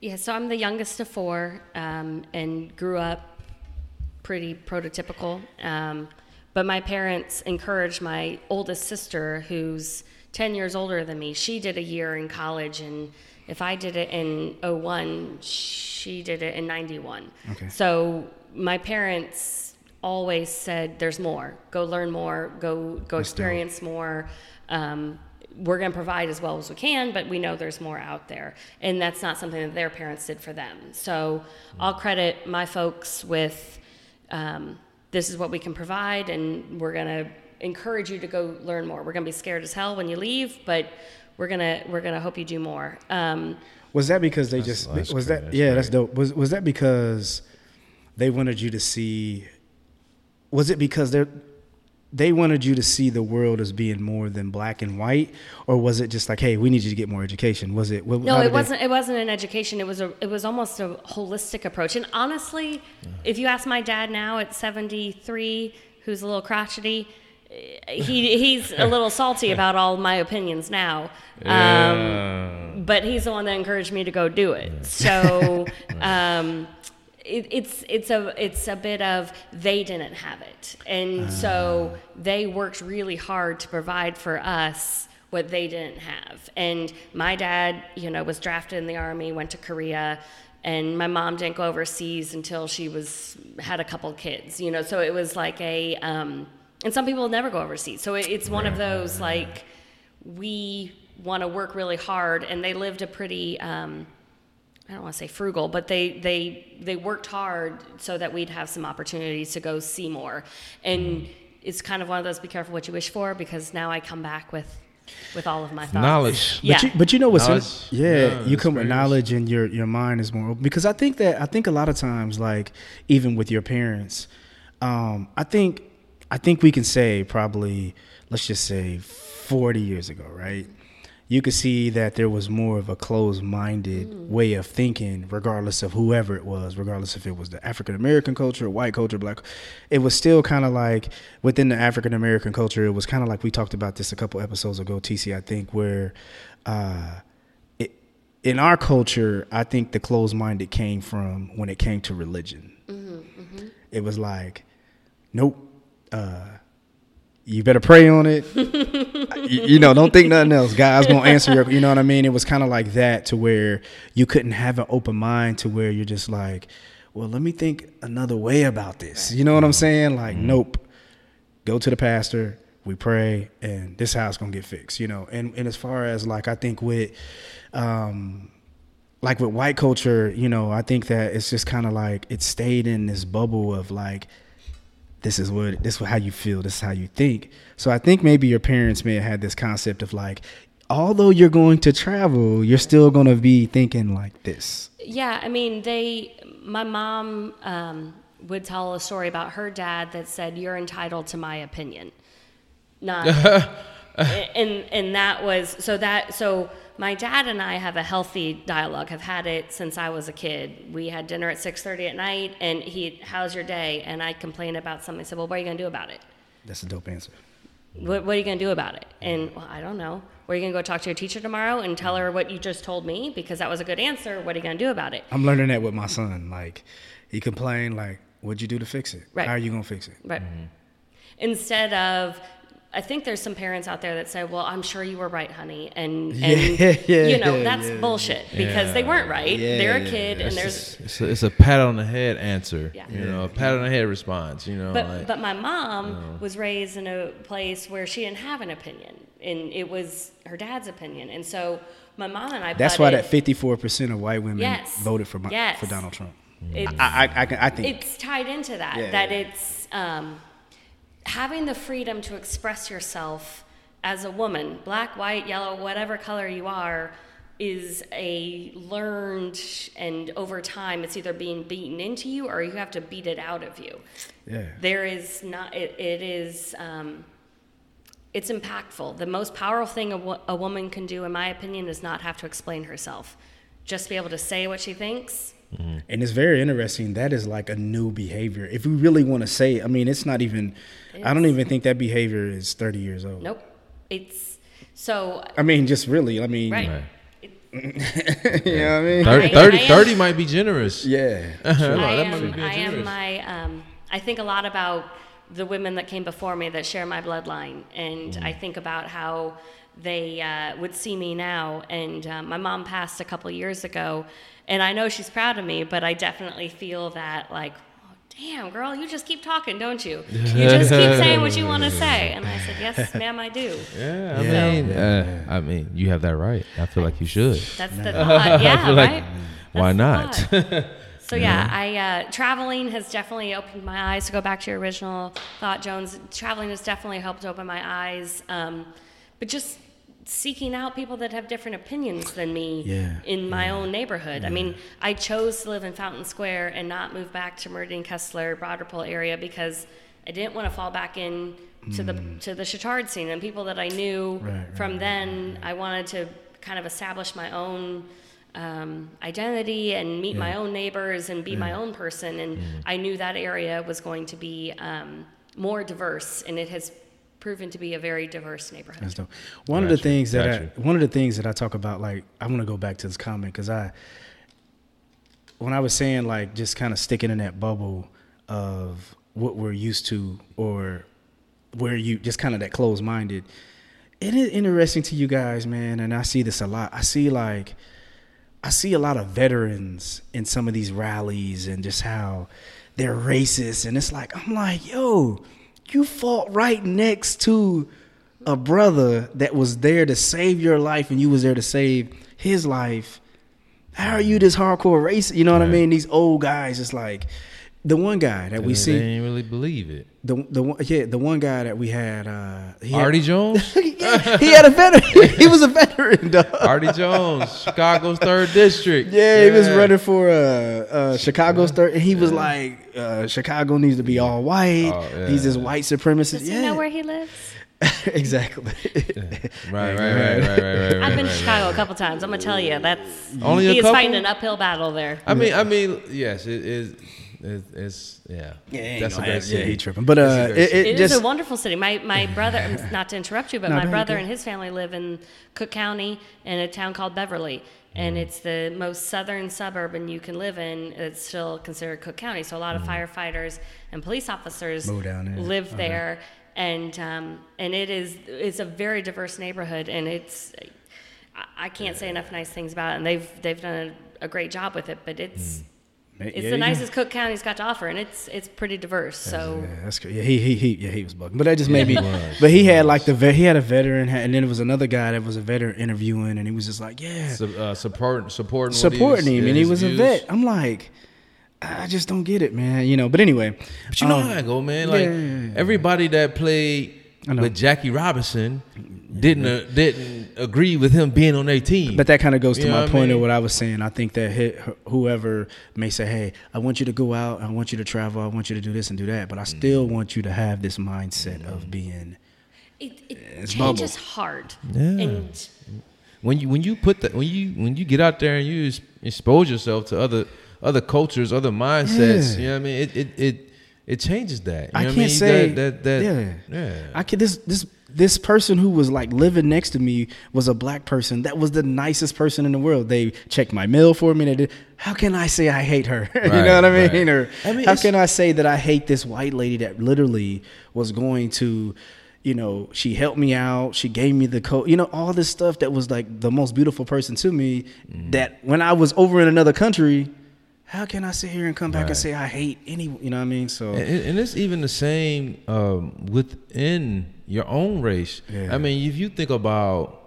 Yeah, so I'm the youngest of four, and grew up pretty prototypical. But my parents encouraged my oldest sister, who's 10 years older than me. She did a year in college, and if I did it in 01, she did it in 91. Okay. So my parents always said, there's more, go learn more, go experience more. We're going to provide as well as we can, but we know there's more out there. And that's not something that their parents did for them. So I'll credit my folks with, this is what we can provide, and we're going to encourage you to go learn more. We're going to be scared as hell when you leave, but we're going to hope you do more. Was that because that's dope. Was that because they wanted you to see, was it because they wanted you to see the world as being more than black and white, or was it just like, hey, we need you to get more education? Was it? No, it wasn't. It wasn't an education. It was almost a holistic approach. And honestly, if you ask my dad now at 73, who's a little crotchety, he's a little salty about all my opinions now. But he's the one that encouraged me to go do it. So. It's a bit of, they didn't have it. And so they worked really hard to provide for us what they didn't have. And my dad, was drafted in the Army, went to Korea, And my mom didn't go overseas until she had a couple kids, you know. So it was like and some people never go overseas. So it's one of those, like, we want to work really hard, and they lived a pretty, I don't want to say frugal, but they worked hard so that we'd have some opportunities to go see more. And it's kind of one of those, be careful what you wish for, because now I come back with all of my thoughts. Knowledge. Yeah. But you know what's in, yeah, you come with knowledge, and your mind is more open. Because I think a lot of times, like, even with your parents, I think we can say probably, let's just say 40 years ago, right? You could see that there was more of a closed-minded way of thinking, regardless of whoever it was, regardless if it was the African-American culture, white culture, black. It was still kind of like, within the African-American culture, it was kind of like, we talked about this a couple episodes ago, TC, I think, where in our culture, I think the closed-minded came from when it came to religion. Mm-hmm, mm-hmm. It was like, nope. You better pray on it. You know, don't think nothing else. God's going to answer your, you know what I mean? It was kind of like that, to where you couldn't have an open mind, to where you're just like, well, let me think another way about this. You know what I'm saying? Like, nope. Go to the pastor. We pray, and this house going to get fixed, you know? And as far as, like, I think with, like, with white culture, you know, I think that it's just kind of like, it stayed in this bubble of, like, This is how you feel. This is how you think. So I think maybe your parents may have had this concept of, like, although you're going to travel, you're still going to be thinking like this. Yeah, I mean, my mom would tell a story about her dad that said, "You're entitled to my opinion." Not, and that was so my dad and I have a healthy dialogue. Have had it since I was a kid. We had dinner at 6:30 at night, and how's your day? And I complained about something. I said, well, what are you going to do about it? That's a dope answer. What are you going to do about it? And, well, I don't know. Were you going to go talk to your teacher tomorrow and tell her what you just told me? Because that was a good answer. What are you going to do about it? I'm learning that with my son. Like, he complained, like, what'd you do to fix it? Right. How are you going to fix it? Right. Mm-hmm. Instead of... I think there's some parents out there that say, well, I'm sure you were right, honey. And that's bullshit, because they weren't right. Yeah, they're a kid. And it's a pat on the head answer, a pat on the head response, you know. But my mom was raised in a place where she didn't have an opinion, and it was her dad's opinion. And so my mom and I. That's why that 54% of white women voted for Donald Trump. I think it's tied into that, it's. Having the freedom to express yourself as a woman, black, white, yellow, whatever color you are, is a learned, and over time it's either being beaten into you or you have to beat it out of you. Yeah. There is not, it's impactful. The most powerful thing a woman can do, in my opinion, is not have to explain herself. Just be able to say what she thinks. Mm-hmm. And it's very interesting. That is like a new behavior. If we really want to say, I mean, it's not even, I don't even think that behavior is 30 years old. Nope. It's so. I mean, just really, I mean. Right. You know what I mean? 30 might be generous. Yeah. Sure. I think a lot about the women that came before me that share my bloodline. And I think about how they would see me now. And my mom passed a couple years ago. And I know she's proud of me, but I definitely feel that, like, oh, damn, girl, you just keep talking, don't you? You just keep saying what you want to say. And I said, yes, ma'am, I do. Yeah, I mean, you have that right. I feel like you should. That's the thought, yeah, I feel like, right? Why not? So, traveling has definitely opened my eyes. To go back to your original thought, Jones, traveling has definitely helped open my eyes. But just... seeking out people that have different opinions than me in my own neighborhood. I mean, I chose to live in Fountain Square and not move back to Meridian, Kessler, Broderpool area, because I didn't want to fall back in to the Chatard scene and people that I knew I wanted to kind of establish my own identity and meet my own neighbors and be my own person. And I knew that area was going to be more diverse, and it has proven to be a very diverse neighborhood. That's dope. One of the things that I talk about, like, I want to go back to this comment, because when I was saying, like, just kind of sticking in that bubble of what we're used to, or where you just kind of that closed-minded, it is interesting to you guys, man, and I see this a lot. I see, like, I see a lot of veterans in some of these rallies and just how they're racist. And it's like, I'm like, yo, you fought right next to a brother that was there to save your life and you was there to save his life. How are you this hardcore racist? You know what I mean? These old guys, it's like the one guy that we see. They didn't really believe it. The one guy that we had. Artie Jones? He had a veteran. He was a veteran, dog. Artie Jones, Chicago's 3rd District. Yeah, he was running for Chicago's 3rd. And he was like, Chicago needs to be all white. Oh, yeah. He's this white supremacist. Does he know where he lives? Exactly. Right. I've been to Chicago a couple times. I'm going to tell you, that's only he is fighting an uphill battle there. I mean, yes, it is. It's yeah. Yeah, that's a great city. Yeah, he tripping. But it is a wonderful city. My brother, not to interrupt you, but my brother and his family live in Cook County in a town called Beverly, and it's the most southern suburb you can live in. It's still considered Cook County, so a lot of firefighters and police officers live there, and it's a very diverse neighborhood, and it's I can't say enough nice things about it, and they've done a great job with it, but it's. It's the nicest Cook County's got to offer, and it's pretty diverse. So that's good. Yeah, he was bugging, but that just made me. But he had like he had a veteran, and then it was another guy that was a veteran interviewing, and he was just like, supporting him, and he was a vet. I'm like, I just don't get it, man. You know. But anyway, but you know how I go, man. Like everybody that played with Jackie Robinson didn't agree with him being on their team. But that kind of goes to my point of what I was saying. I think that whoever may say, hey, I want you to go out, I want you to travel, I want you to do this and do that, but I still want you to have this mindset of being it changes hard. Yeah. And when you get out there and you expose yourself to other cultures, other mindsets, you know what I mean? It changes that. This person who was like living next to me was a black person. That was the nicest person in the world. They checked my mail for me. How can I say I hate her? Right, you know what I mean? Right. Or how can I say that I hate this white lady that literally was going to, you know, she helped me out. She gave me the coat. You know, all this stuff that was like the most beautiful person to me. That when I was over in another country, how can I sit here and come back and say I hate anyone? You know what I mean? So and it's even the same within your own race. Yeah. I mean, if you think about,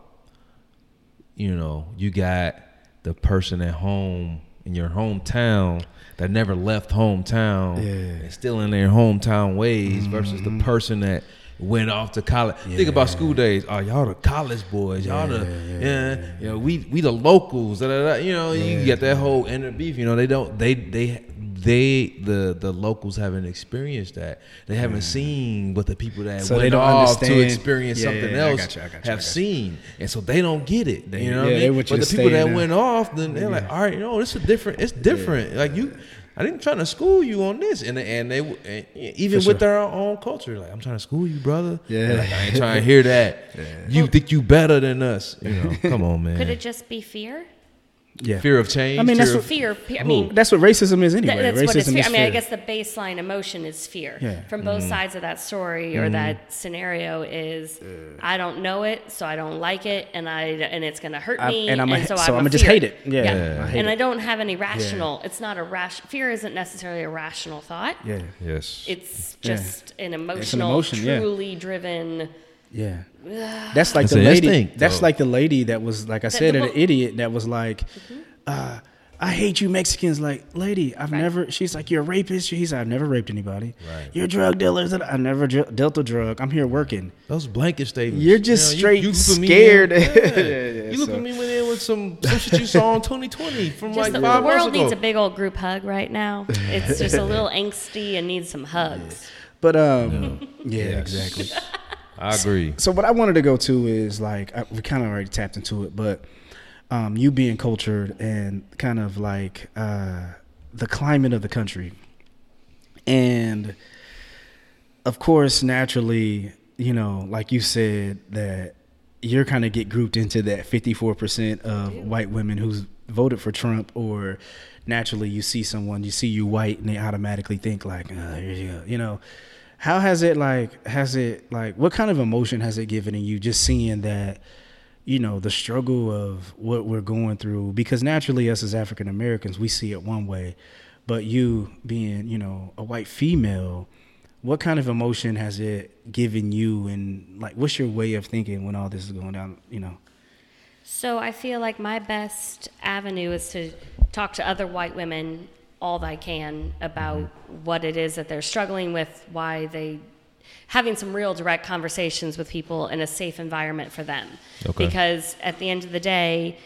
you know, you got the person at home in your hometown that never left hometown and still in their hometown ways versus the person that went off to college. Yeah. Think about school days. Oh, y'all the college boys. Y'all you know, we the locals. Da, da, da. You know, you get that whole inner beef. You know, they don't. The locals haven't experienced that. They haven't seen what the people that so went off understand. To experience something else have seen, and so they don't get it. You know what I mean? But the people that went off, then they're like, all right, no, this is different. It's different. Like you. I didn't try to school you on this, and even with their own culture, like I'm trying to school you, brother. Yeah, like, I ain't trying to hear that. Yeah. You think you better than us? You know, come on, man. Could it just be fear? Yeah, fear of change. I mean, that's what racism is anyway. That's racism what it's fear. Is fear. I mean, I guess the baseline emotion is fear from both sides of that story or that scenario is I don't know it, so I don't like it, and it's going to hurt me, so I'm going to just hate it. Yeah. I don't have any rational. Yeah. It's not a rational. Fear isn't necessarily a rational thought. Yeah. Yes. It's just an emotional, truly driven. Yeah. That's like the lady. That's like the lady that was like I said, an idiot that was like, I hate you Mexicans. Like, lady, I've never. She's like, you're a rapist. He's like, I've never raped anybody. Right. You're drug dealers. I never dealt a drug. I'm here working. Those blanket statements. You're just straight scared. You look at me with some shit you saw on 2020 from like 5 months ago. The world needs a big old group hug right now. It's just a little angsty and needs some hugs. But exactly. I agree. So what I wanted to go to is like we kind of already tapped into it, but you being cultured and kind of like the climate of the country, and of course, naturally, you know, like you said, that you're kind of get grouped into that 54% of white women who's voted for Trump, or naturally you see you white and they automatically think like here you go, you know. How has it what kind of emotion has it given in you just seeing that you know, the struggle of what we're going through, because naturally us as African Americans, we see it one way, but you being, you know, a white female, what kind of emotion has it given you? And like, what's your way of thinking when all this is going down, you know? So I feel like my best avenue is to talk to other white women all that I can about what it is that they're struggling with, why they, having some real direct conversations with people in a safe environment for them. Okay. Because at the end of the day,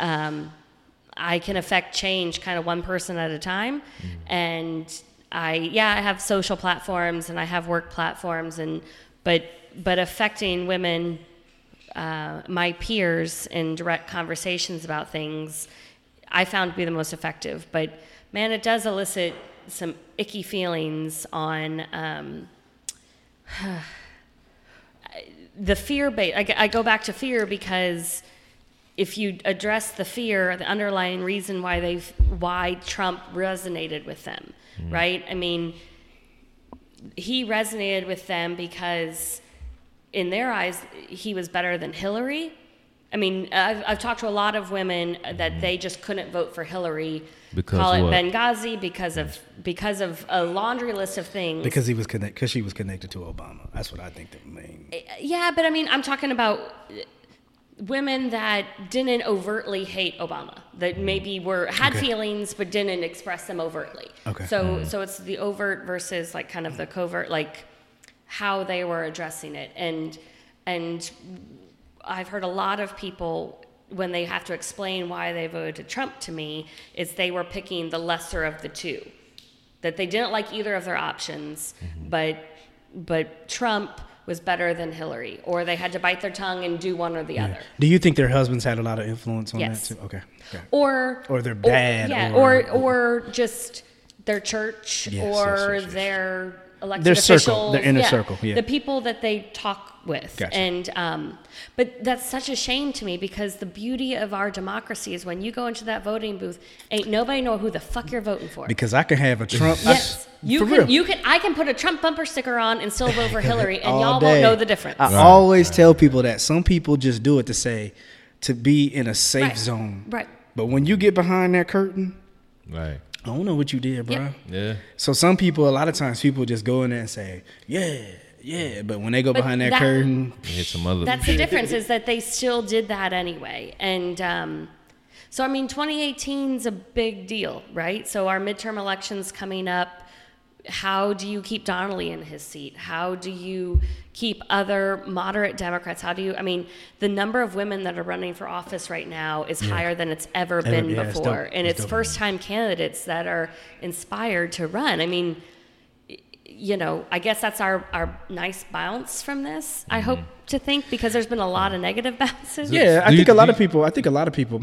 I can affect change kind of one person at a time. And I have social platforms and I have work platforms, and but affecting women, my peers, in direct conversations about things, I found to be the most effective. But man, it does elicit some icky feelings on the fear base. I go back to fear, because if you address the fear, the underlying reason why Trump resonated with them, right? I mean, he resonated with them because in their eyes, he was better than Hillary. I mean, I've talked to a lot of women that they just couldn't vote for Hillary. Because call it what? Benghazi, because of a laundry list of things. Because she was connected to Obama. That's what I think the main. Yeah, but I mean, I'm talking about women that didn't overtly hate Obama, that maybe had feelings but didn't express them overtly. Okay. So it's the overt versus like kind of the covert, like how they were addressing it, and I've heard a lot of people, when they have to explain why they voted to Trump to me, is they were picking the lesser of the two, that they didn't like either of their options, but Trump was better than Hillary, or they had to bite their tongue and do one or the other. Do you think their husbands had a lot of influence on that too? Okay. Or their dad. Or just their church or their elected officials. Their inner circle. Yeah. The people that they talk with. Gotcha. And but that's such a shame to me, because the beauty of our democracy is when you go into that voting booth, ain't nobody know who the fuck you're voting for. Because I can have a Trump. Yes, I can put a Trump bumper sticker on and still vote for Hillary, and y'all won't know the difference. I always tell people that some people just do it to be in a safe zone. Right. But when you get behind that curtain, I don't know what you did, bro. Yeah. So some people, a lot of times, people just go in there and say, yeah, but when they go behind that curtain, it's some other. That's the difference, is that they still did that anyway. And so, I mean, 2018's a big deal, right? So our midterm elections coming up, how do you keep Donnelly in his seat? How do you keep other moderate Democrats? I mean, the number of women that are running for office right now is higher than it's ever been before. It's first-time candidates that are inspired to run. I mean, you know, I guess that's our nice bounce from this. I hope to think, because there's been a lot of negative bounces. Yeah, I think a lot of people, my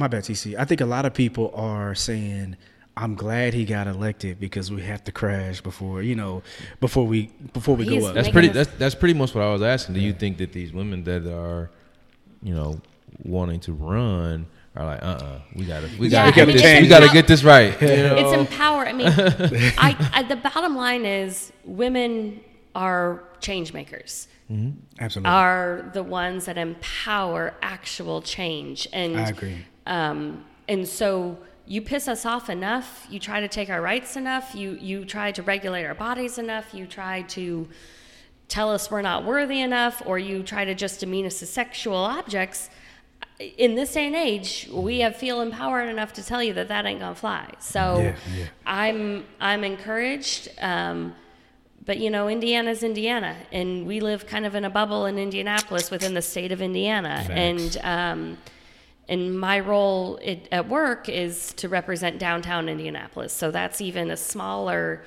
bad, TC, I think a lot of people are saying, I'm glad he got elected because we have to crash before we go up. That's pretty much what I was asking. Do you think that these women that are, you know, wanting to run are like, we gotta get this right. You know? It's empower. I mean, the bottom line is women are change makers. Mm-hmm. Absolutely, are the ones that empower actual change. And I agree. And so you piss us off enough, you try to take our rights enough, you try to regulate our bodies enough, you try to tell us we're not worthy enough, or you try to just demean us as sexual objects. In this day and age, we feel empowered enough to tell you that ain't gonna fly. So yeah. I'm encouraged, but you know, Indiana's Indiana, and we live kind of in a bubble in Indianapolis within the state of Indiana. Thanks. And my role at work is to represent downtown Indianapolis. So that's even a smaller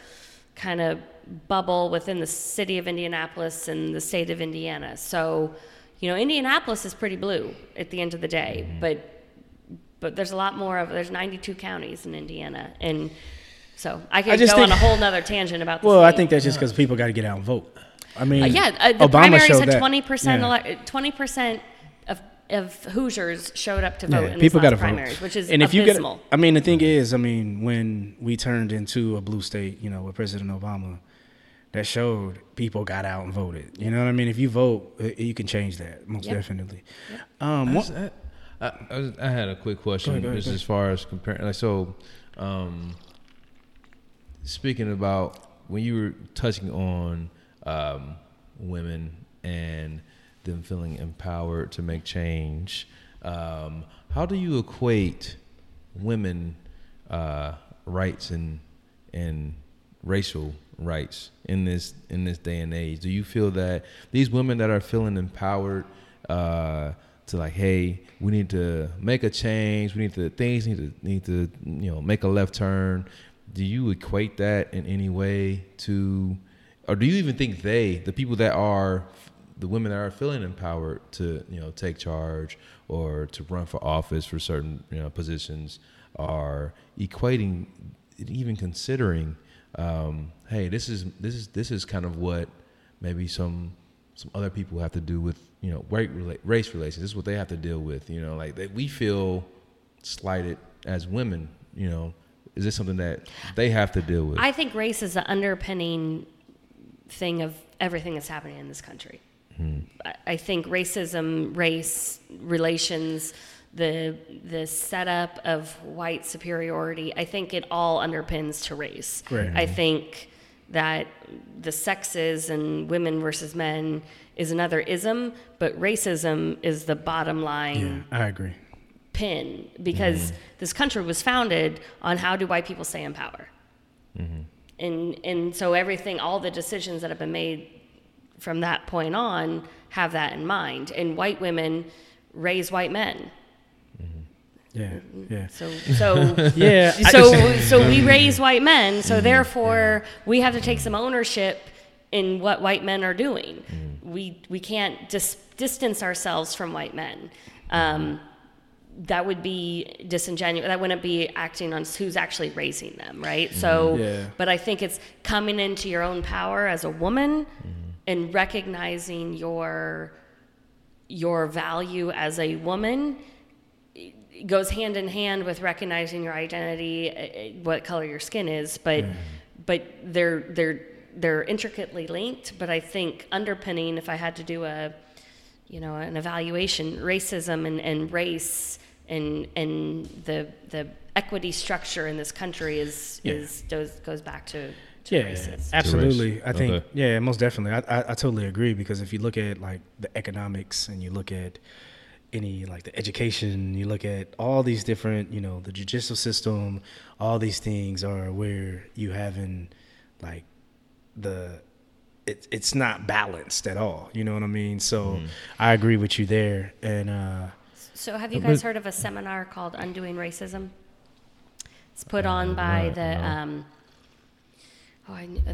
kind of bubble within the city of Indianapolis and the state of Indiana. So, you know, Indianapolis is pretty blue at the end of the day, but there's a lot more there's 92 counties in Indiana. And so I could go on a whole nother tangent about this. Well, I think that's just because people got to get out and vote. I mean, the Obama primaries had 20%, 20% of Hoosiers showed up to vote in these last primaries, which is abysmal. The thing is, when we turned into a blue state, you know, with President Obama, that showed people got out and voted. You know what I mean? If you vote, you can change that, most definitely. Yep. I had a quick question go ahead. As far as comparing. Like, so, speaking about when you were touching on women and them feeling empowered to make change, how do you equate women rights and racial rights in this day and age? Do you feel that these women that are feeling empowered to, like, hey, we need to make a change, things need to make a left turn, do you equate that in any way to, or do you even think the people that are the women that are feeling empowered to take charge or to run for office for certain positions are equating, even considering, hey, this is kind of what maybe some other people have to do with race relations. This is what they have to deal with. Like that we feel slighted as women. Is this something that they have to deal with? I think race is the underpinning thing of everything that's happening in this country. Hmm. I think racism, race relations, the setup of white superiority, I think it all underpins to race. Right. I think that the sexes and women versus men is another ism, but racism is the bottom line. Yeah, I agree. Pin, because this country was founded on how do white people stay in power. Mm-hmm. And so everything, all the decisions that have been made from that point on have that in mind. And white women raise white men. Yeah. So yeah. So we raise white men. So therefore, we have to take some ownership in what white men are doing. We can't distance ourselves from white men. That would be disingenuous. That wouldn't be acting on who's actually raising them, right? So, but I think it's coming into your own power as a woman and recognizing your value as a woman. It goes hand in hand with recognizing your identity, what color your skin is, but they're intricately linked. But I think underpinning, if I had to do an evaluation, racism and race and the equity structure in this country goes back to racism. Absolutely. I think, most definitely. I totally agree, because if you look at like the economics and you look at any like the education, you look at all these different, the judicial system, all these things are where you having like it's not balanced at all. You know what I mean? So I agree with you there. And so have you guys heard of a seminar called Undoing Racism? It's put on by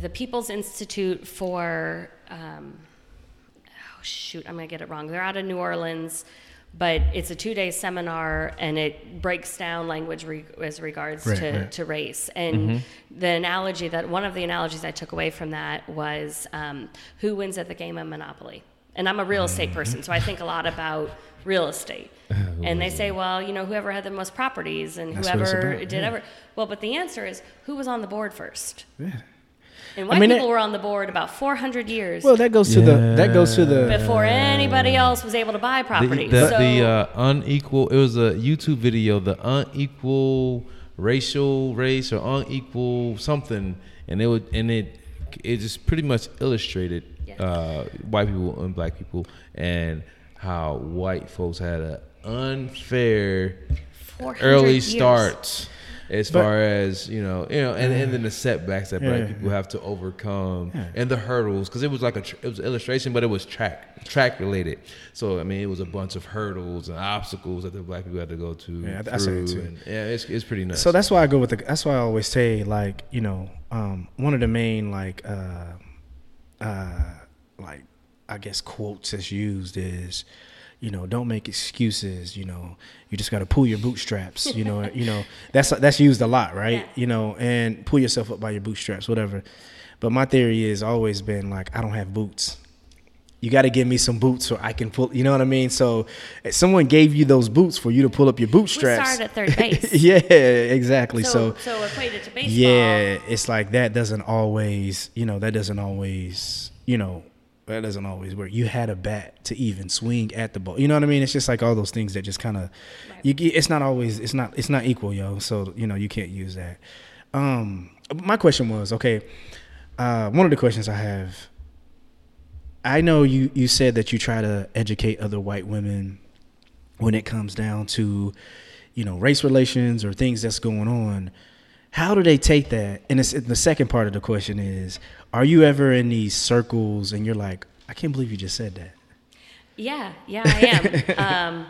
the People's Institute for I'm gonna get it wrong. They're out of New Orleans, but it's a 2-day seminar, and it breaks down language as regards to race. And the analogy that one of the analogies I took away from that was who wins at the game of Monopoly. And I'm a real estate person, so I think a lot about real estate. And they say, well, whoever had the most properties and that's whoever did ever. Well, but the answer is who was on the board first. Yeah. And white people were on the board about 400 years. Well, that goes to the before anybody else was able to buy property. Unequal. It was a YouTube video. The unequal racial race or unequal something, and it just pretty much illustrated white people and black people and how white folks had an unfair early start. As far as, and then the setbacks that black people have to overcome and the hurdles, because it was like it was an illustration, but it was track related. So, I mean, it was a bunch of hurdles and obstacles that the black people had to go to. Yeah, I said it too. And, it's pretty nuts. So that's why I go with that's why I always say, like, one of the main, like, I guess quotes that's used is, don't make excuses, you just got to pull your bootstraps, that's used a lot, right? Yeah. And pull yourself up by your bootstraps, whatever. But my theory has always been like, I don't have boots. you got to give me some boots so I can pull, you know what I mean? So someone gave you those boots for you to pull up your bootstraps. We started at third base. Yeah, exactly. So I played it to baseball. Yeah, it's like that doesn't always work. You had a bat to even swing at the ball. You know what I mean? It's just like all those things that just kind of, it's not equal, yo. So, you know, you can't use that. My question was, okay, one of the questions I have, I know you said that you try to educate other white women when it comes down to, you know, race relations or things that's going on. How do they take that? And it's, the second part of the question is, are you ever in these circles and you're like, I can't believe you just said that? Yeah, I am.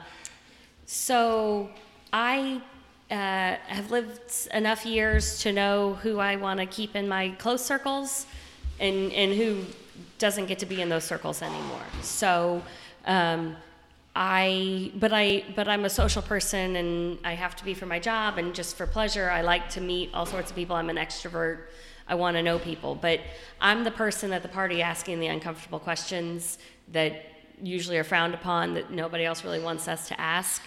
So I have lived enough years to know who I want to keep in my close circles and who doesn't get to be in those circles anymore. So I'm a social person, and I have to be for my job and just for pleasure. I like to meet all sorts of people. I'm an extrovert. I want to know people, but I'm the person at the party asking the uncomfortable questions that usually are frowned upon, that nobody else really wants us to ask.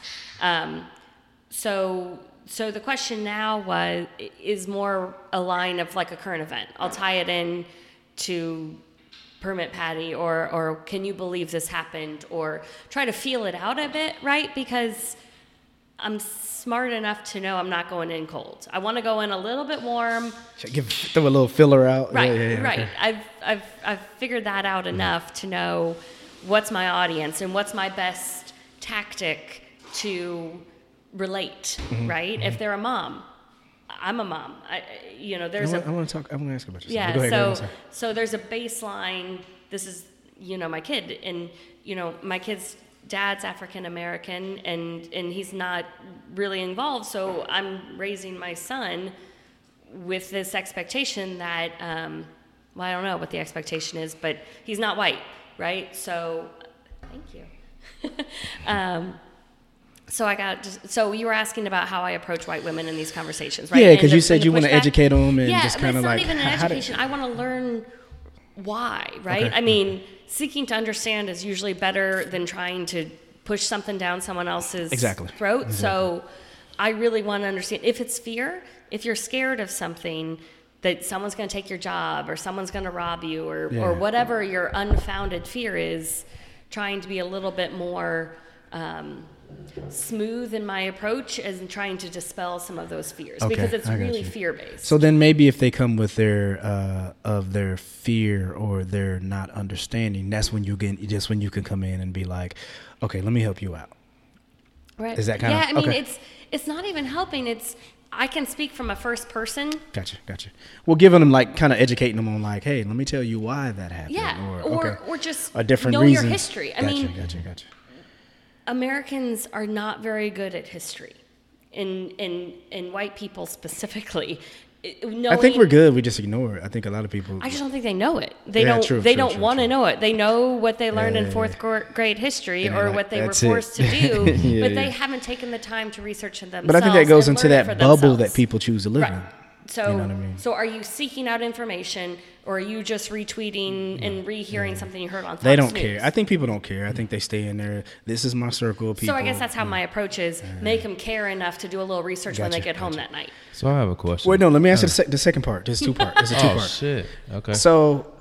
So the question now is more a line of like a current event. I'll tie it in to Permit Patty, or can you believe this happened, or try to feel it out a bit, right? Because I'm smart enough to know I'm not going in cold. I want to go in a little bit warm. Throw a little filler out. Right, yeah. Right. I've figured that out enough to know what's my audience and what's my best tactic to relate, mm-hmm, right? Mm-hmm. If they're a mom, I'm a mom. I want to ask about yourself. Yeah. So there's a baseline. This is, you know, my kid, and you know, my kid's dad's African American, and he's not really involved. So I'm raising my son with this expectation that, I don't know what the expectation is, but he's not white, right? So, thank you. So you were asking about how I approach white women in these conversations, right? Yeah, because you said you want to educate them and just kind of like... Yeah, but it's not even an education. I want to learn why, right? Okay. I mean, seeking to understand is usually better than trying to push something down someone else's throat. So I really want to understand. If it's fear, if you're scared of something, that someone's going to take your job or someone's going to rob you or whatever your unfounded fear is, trying to be a little bit more... smooth in my approach as in trying to dispel some of those fears, because it's really fear-based. So then maybe if they come with their fear or their not understanding, that's when you can come in and be like, okay, let me help you out. Right. Is that kind of... Yeah, I mean, it's not even helping. It's, I can speak from a first person. Gotcha. Well, giving them like kind of educating them on like, hey, let me tell you why that happened. Yeah, or just a different reason. Know your history. I mean, gotcha. Americans are not very good at history, and white people specifically. I think we're good. We just ignore it. I think a lot of people... I just don't think they know it. They don't want to know it. They know what they learned in fourth grade history or what they were forced to do, but they haven't taken the time to research it themselves. But I think that goes into that bubble that people choose to live in. So, you know what I mean? So are you seeking out information, or are you just retweeting and rehearing something you heard on Fox News? They don't care. I think people don't care. I think they stay in there. This is my circle of people. So I guess that's how my approach is. Make them care enough to do a little research when they get home that night. So I have a question. Wait, no, let me answer the second part. There's two parts. It's a two-part. Oh, shit. Okay. So,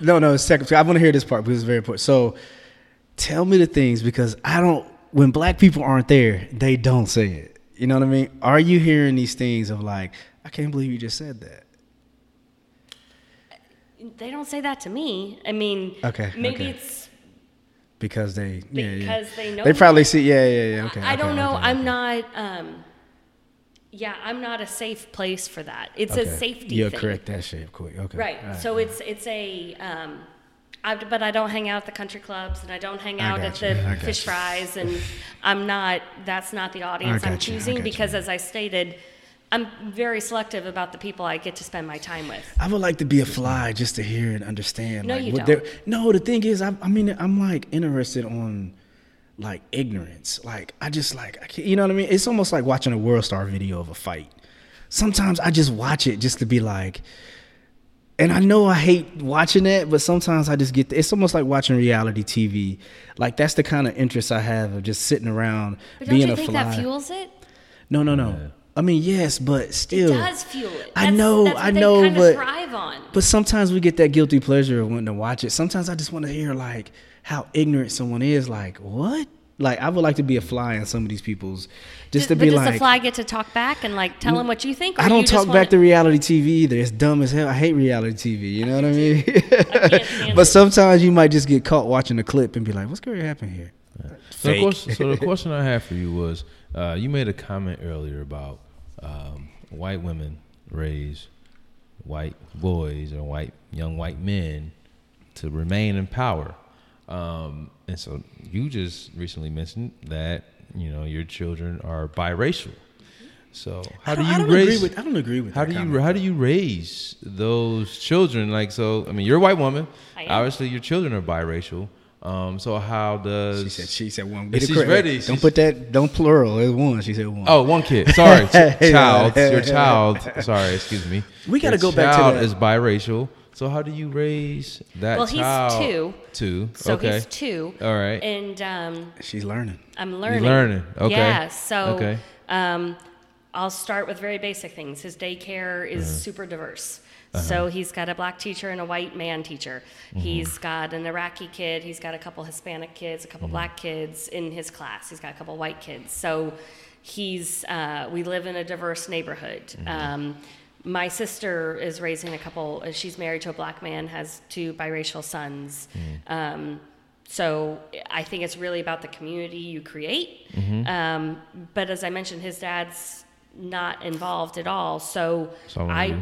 no, it's second. I want to hear this part because it's very important. So tell me the things, because when black people aren't there, they don't say it. You know what I mean? Are you hearing these things of like, I can't believe you just said that? They don't say that to me. I mean, maybe it's because they know. They probably see. Yeah. Okay. I don't know. I'm not. I'm not a safe place for that. It's a safety. You'll correct that shit quick. Okay. Right. So it's a. But I don't hang out at the country clubs, and I don't hang out at the fish fries, and I'm not. That's not the audience I'm choosing, because, as I stated, I'm very selective about the people I get to spend my time with. I would like to be a fly just to hear and understand. No, like, you don't. No, the thing is, I'm like interested on like ignorance. Like I just like I can't. You know what I mean? It's almost like watching a World Star video of a fight. Sometimes I just watch it just to be like, And I know I hate watching that, but sometimes I just get, it's almost like watching reality TV. Like, that's the kind of interest I have of just sitting around being a fly. But don't you think that fuels it? No. I mean, yes, but still. It does fuel it. That's what they thrive on. But sometimes we get that guilty pleasure of wanting to watch it. Sometimes I just want to hear, like, how ignorant someone is. Like, what? Like, I would like to be a fly in some of these people's, just to be like. Does the fly get to talk back and like tell them what you think? Or I don't talk back to reality TV either. It's dumb as hell. I hate reality TV. You know what I mean? But sometimes you might just get caught watching a clip and be like, "What's going to happen here?" Yeah. So the question I had for you was, you made a comment earlier about white women raise white boys or young white men to remain in power. And so you just recently mentioned that, you know, your children are biracial. So how do you raise those children? Like, so, I mean, you're a white woman, obviously your children are biracial. So how does she said one? She's ready. Don't plural. It's one. She said one. Oh, one kid. Sorry. Child. Your child. Sorry. Excuse me. We got to go back to that. Child is biracial. So how do you raise that child? Well, he's two. So okay. He's two. All right. And she's learning. I'm learning. You're learning. Okay. Yeah. So okay. I'll start with very basic things. His daycare is super diverse. Uh-huh. So he's got a black teacher and a white man teacher. Mm-hmm. He's got an Iraqi kid. He's got a couple Hispanic kids, a couple black kids in his class. He's got a couple white kids. So he's we live in a diverse neighborhood. Mm-hmm. My sister is raising a couple. She's married to a black man, has two biracial sons. Mm-hmm. So I think it's really about the community you create. Mm-hmm. But as I mentioned, his dad's not involved at all. So I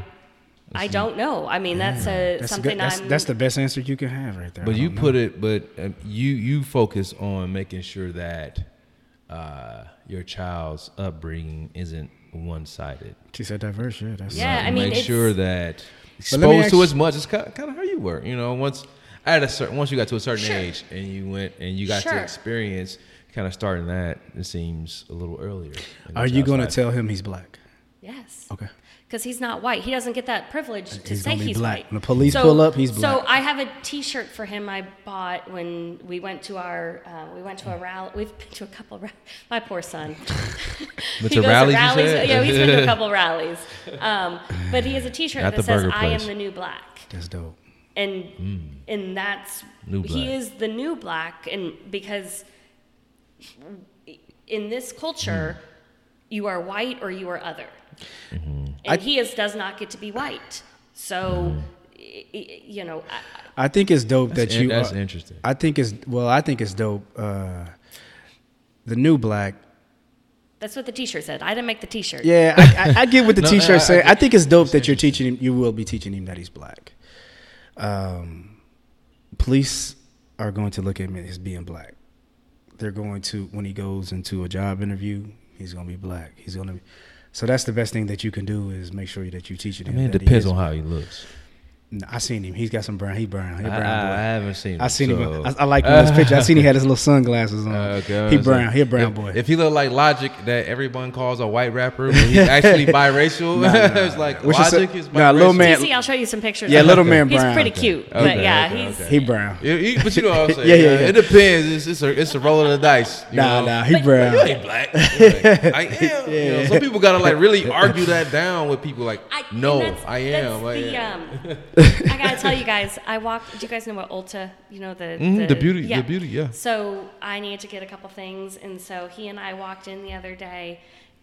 don't know. I mean, that's something. That's the best answer you can have right there. But you put it. But you focus on making sure that your child's upbringing isn't one-sided. She said diverse. Yeah, that's I mean, make sure that exposed to as much. It's kind of how you were. You know, once you got to a certain age and you went and you got to experience kind of starting that. It seems a little earlier. Are you going to tell him he's black? Yes. Okay. Because he's not white. He doesn't get that privilege to say he's black. When the police pull up, he's black. So I have a T-shirt for him I bought when we went to a rally. We've been to a couple rallies. My poor son. He goes rallies, to rallies. Yeah, he's been to a couple rallies. But he has a T-shirt that says, "I am the new black." That's dope. And that's new black. He is the new black, and because in this culture, you are white or you are other. Mm-hmm. And does not get to be white. So, you know. I think it's dope that you. That's interesting. I think it's dope. The new black. That's what the T-shirt said. I didn't make the T-shirt. Yeah, I get what the T-shirt said. I think it's dope that you're teaching him. You will be teaching him that he's black. Police are going to look at him as being black. They're going to, when he goes into a job interview, he's going to be black. He's going to be. So that's the best thing that you can do is make sure that you're teaching him. I mean, it depends on how he looks. No, I seen him. He's got some brown. He brown. I haven't seen him. I seen him. I like him in his picture. I seen he had his little sunglasses on. Okay, he brown. He a brown boy. If he look like Logic, that everyone calls a white rapper, but he's actually biracial. It's like Logic is biracial. Nah, little man. I'll show you some pictures. Yeah, little man brown. He's pretty cute, but he brown. Yeah, but you know what I'm saying? It depends. It's a roll of the dice. Nah, he brown. You ain't black. I am. You know, some people gotta like really argue that down with people. Like, no, I am. I gotta tell you guys, I walked. Do you guys know what Ulta? You know the beauty. Yeah. So I needed to get a couple things, and so he and I walked in the other day,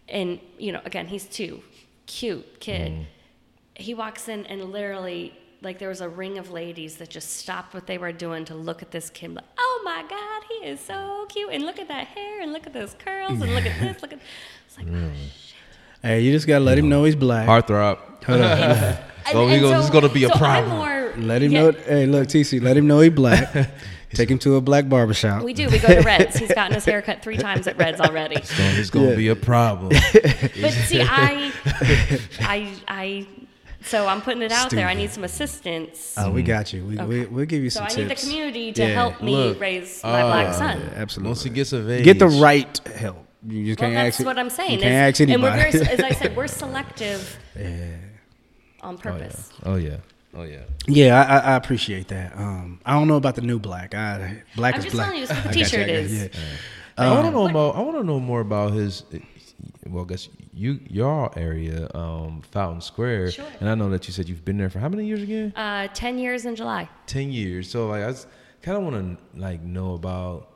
and you know, again, he's two, cute kid. He walks in and literally, like, there was a ring of ladies that just stopped what they were doing to look at this kid. Like, oh my God, he is so cute, and look at that hair, and look at those curls, and look at this. Look at. It's like, oh shit. Hey, you just gotta let him know he's black. Heartthrob. Hold on. This is going to be a problem. Let him know. Hey, look, TC, let him know he's black. Take him to a black barbershop. We do. We go to Reds. He's gotten his haircut 3 times at Reds already. So it's going to be a problem. But see, so I'm putting it out there. I need some assistance. Oh, we got you. We'll give you some tips. So I need the community to help me raise my black son. Yeah, absolutely. Once he gets of age. Get the right help. You just can't ask. That's what I'm saying. You can't ask anybody. And as I said, we're selective. Yeah. On purpose. Oh yeah. Oh yeah. Yeah, I appreciate that. I don't know about the new black. Black is black. I'm just telling you, what the T-shirt is. Yeah. I want to know more about his. Well, I guess your area, Fountain Square. Sure. And I know that you said you've been there for how many years again? 10 years in July. 10 years. So like, I kind of want to like know about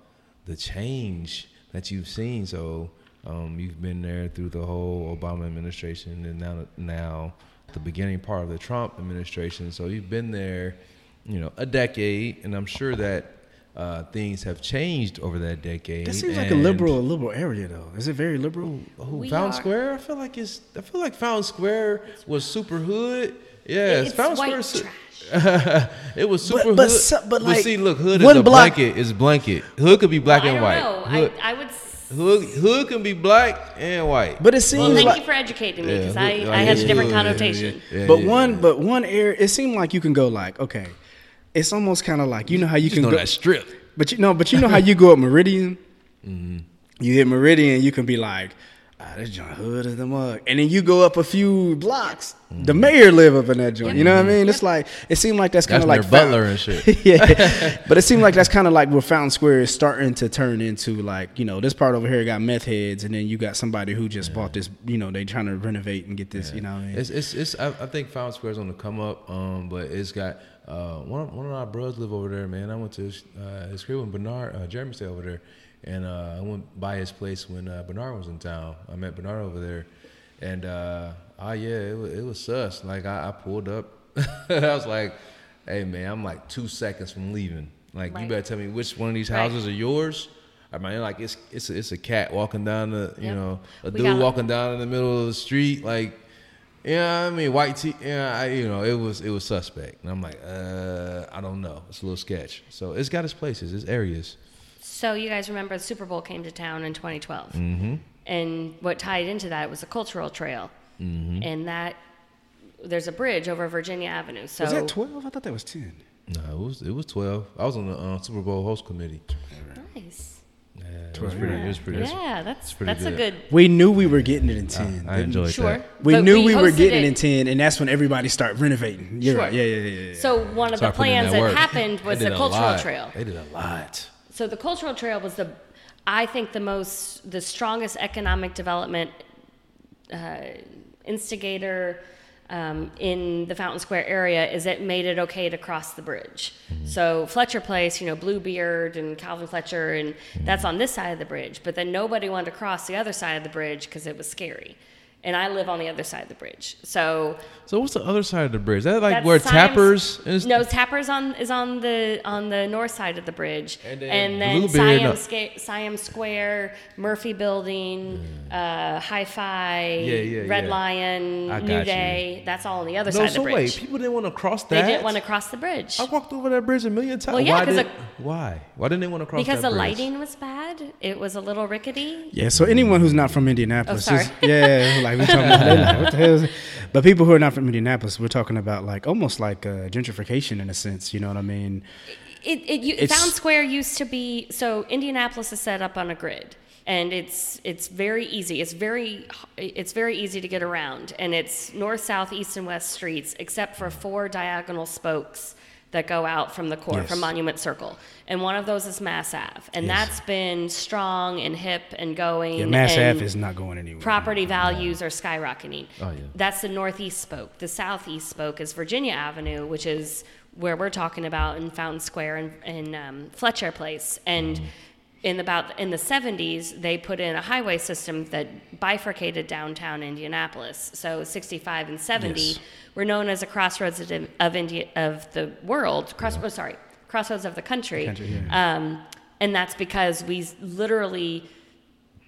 the change that you've seen. So you've been there through the whole Obama administration and now the beginning part of the Trump administration. So you've been there, a decade, and I'm sure that things have changed over that decade. That seems like a liberal area, though. Is it very liberal? Fountain Square? I feel like Fountain Square was super hood. Yeah, it's Fountain Square. Trash. It was super hood. But see, look, hood is a blanket. It's blanket. Hood could be black and white. I would say. Hood can be black and white, but it seems. Well, thank you for educating me because I had a different connotation. But one area, it seemed like you can go like, okay, it's almost kind of like how you can go that strip, but you know how you go up Meridian, mm-hmm. You hit Meridian, you can be like, this joint hood is the mug, and then you go up a few blocks, mm-hmm. The mayor live up in that joint. Mm-hmm. You know what I mean? It's like it seemed like that's kind of like Butler and shit. Yeah, but it seemed like that's kind of like where Fountain Square is starting to turn into like this part over here got meth heads, and then you got somebody who just bought this. They trying to renovate and get this. Yeah. You know what I mean? I think Fountain Square is on the come up, but it's got one of our bros live over there, man. I went to his crib when Bernard Jeremy stayed over there. And I went by his place when Bernard was in town. I met Bernard over there. And, it was sus. Like, I pulled up. I was like, hey, man, I'm like 2 seconds from leaving. Like, right. You better tell me which one of these houses are yours. I mean, like, it's a cat walking down the, walking down in the middle of the street. Like, white tee. It was suspect. And I'm like, I don't know. It's a little sketch. So it's got its places, its areas. So you guys remember the Super Bowl came to town in 2012, mm-hmm. And what tied into that was a cultural trail, mm-hmm. And that there's a bridge over Virginia Avenue. So was that 12? I thought that was 10. No, it was 12. I was on the Super Bowl host committee. Nice. Yeah, it was pretty. It was pretty. Yeah, that's good. We knew we were getting it in 10. I enjoyed that. We knew we were getting it in 10, and that's when everybody started renovating. You're right. Yeah. So one of the plans that happened was the cultural trail. They did a lot. So the cultural trail was the strongest economic development instigator in the Fountain Square area is it made it okay to cross the bridge. Mm-hmm. So Fletcher Place, Bluebeard and Calvin Fletcher, and mm-hmm. That's on this side of the bridge. But then nobody wanted to cross the other side of the bridge because it was scary. And I live on the other side of the bridge. So what's the other side of the bridge? Is that like where Tappers is? No, Tappers is on the north side of the bridge. And then Siam Square, Murphy Building, Hi-Fi, Red Lion, New Day. You. That's all on the other side of the bridge. Wait, people didn't want to cross that? They didn't want to cross the bridge. I walked over that bridge a million times. Well, yeah, why? Why didn't they want to cross that bridge? Because the lighting was bad. It was a little rickety. Yeah, so anyone who's not from Indianapolis. Oh, sorry. Like we talking about, like, what the hell is it? But people who are not from Indianapolis, we're talking about like almost like gentrification in a sense. You know what I mean? Fountain Square used to be Indianapolis is set up on a grid, and it's very easy. It's very easy to get around, and it's north, south, east, and west streets, except for 4 diagonal spokes that go out from the core, from Monument Circle. And one of those is Mass Ave. And that's been strong and hip and going. Yeah, Mass Ave is not going anywhere. Property values are skyrocketing. Oh, yeah. That's the northeast spoke. The southeast spoke is Virginia Avenue, which is where we're talking about in Fountain Square and Fletcher Place. And in the 70s, they put in a highway system that bifurcated downtown Indianapolis. So 65 and 70 were known as a crossroads crossroads of the country and that's because we literally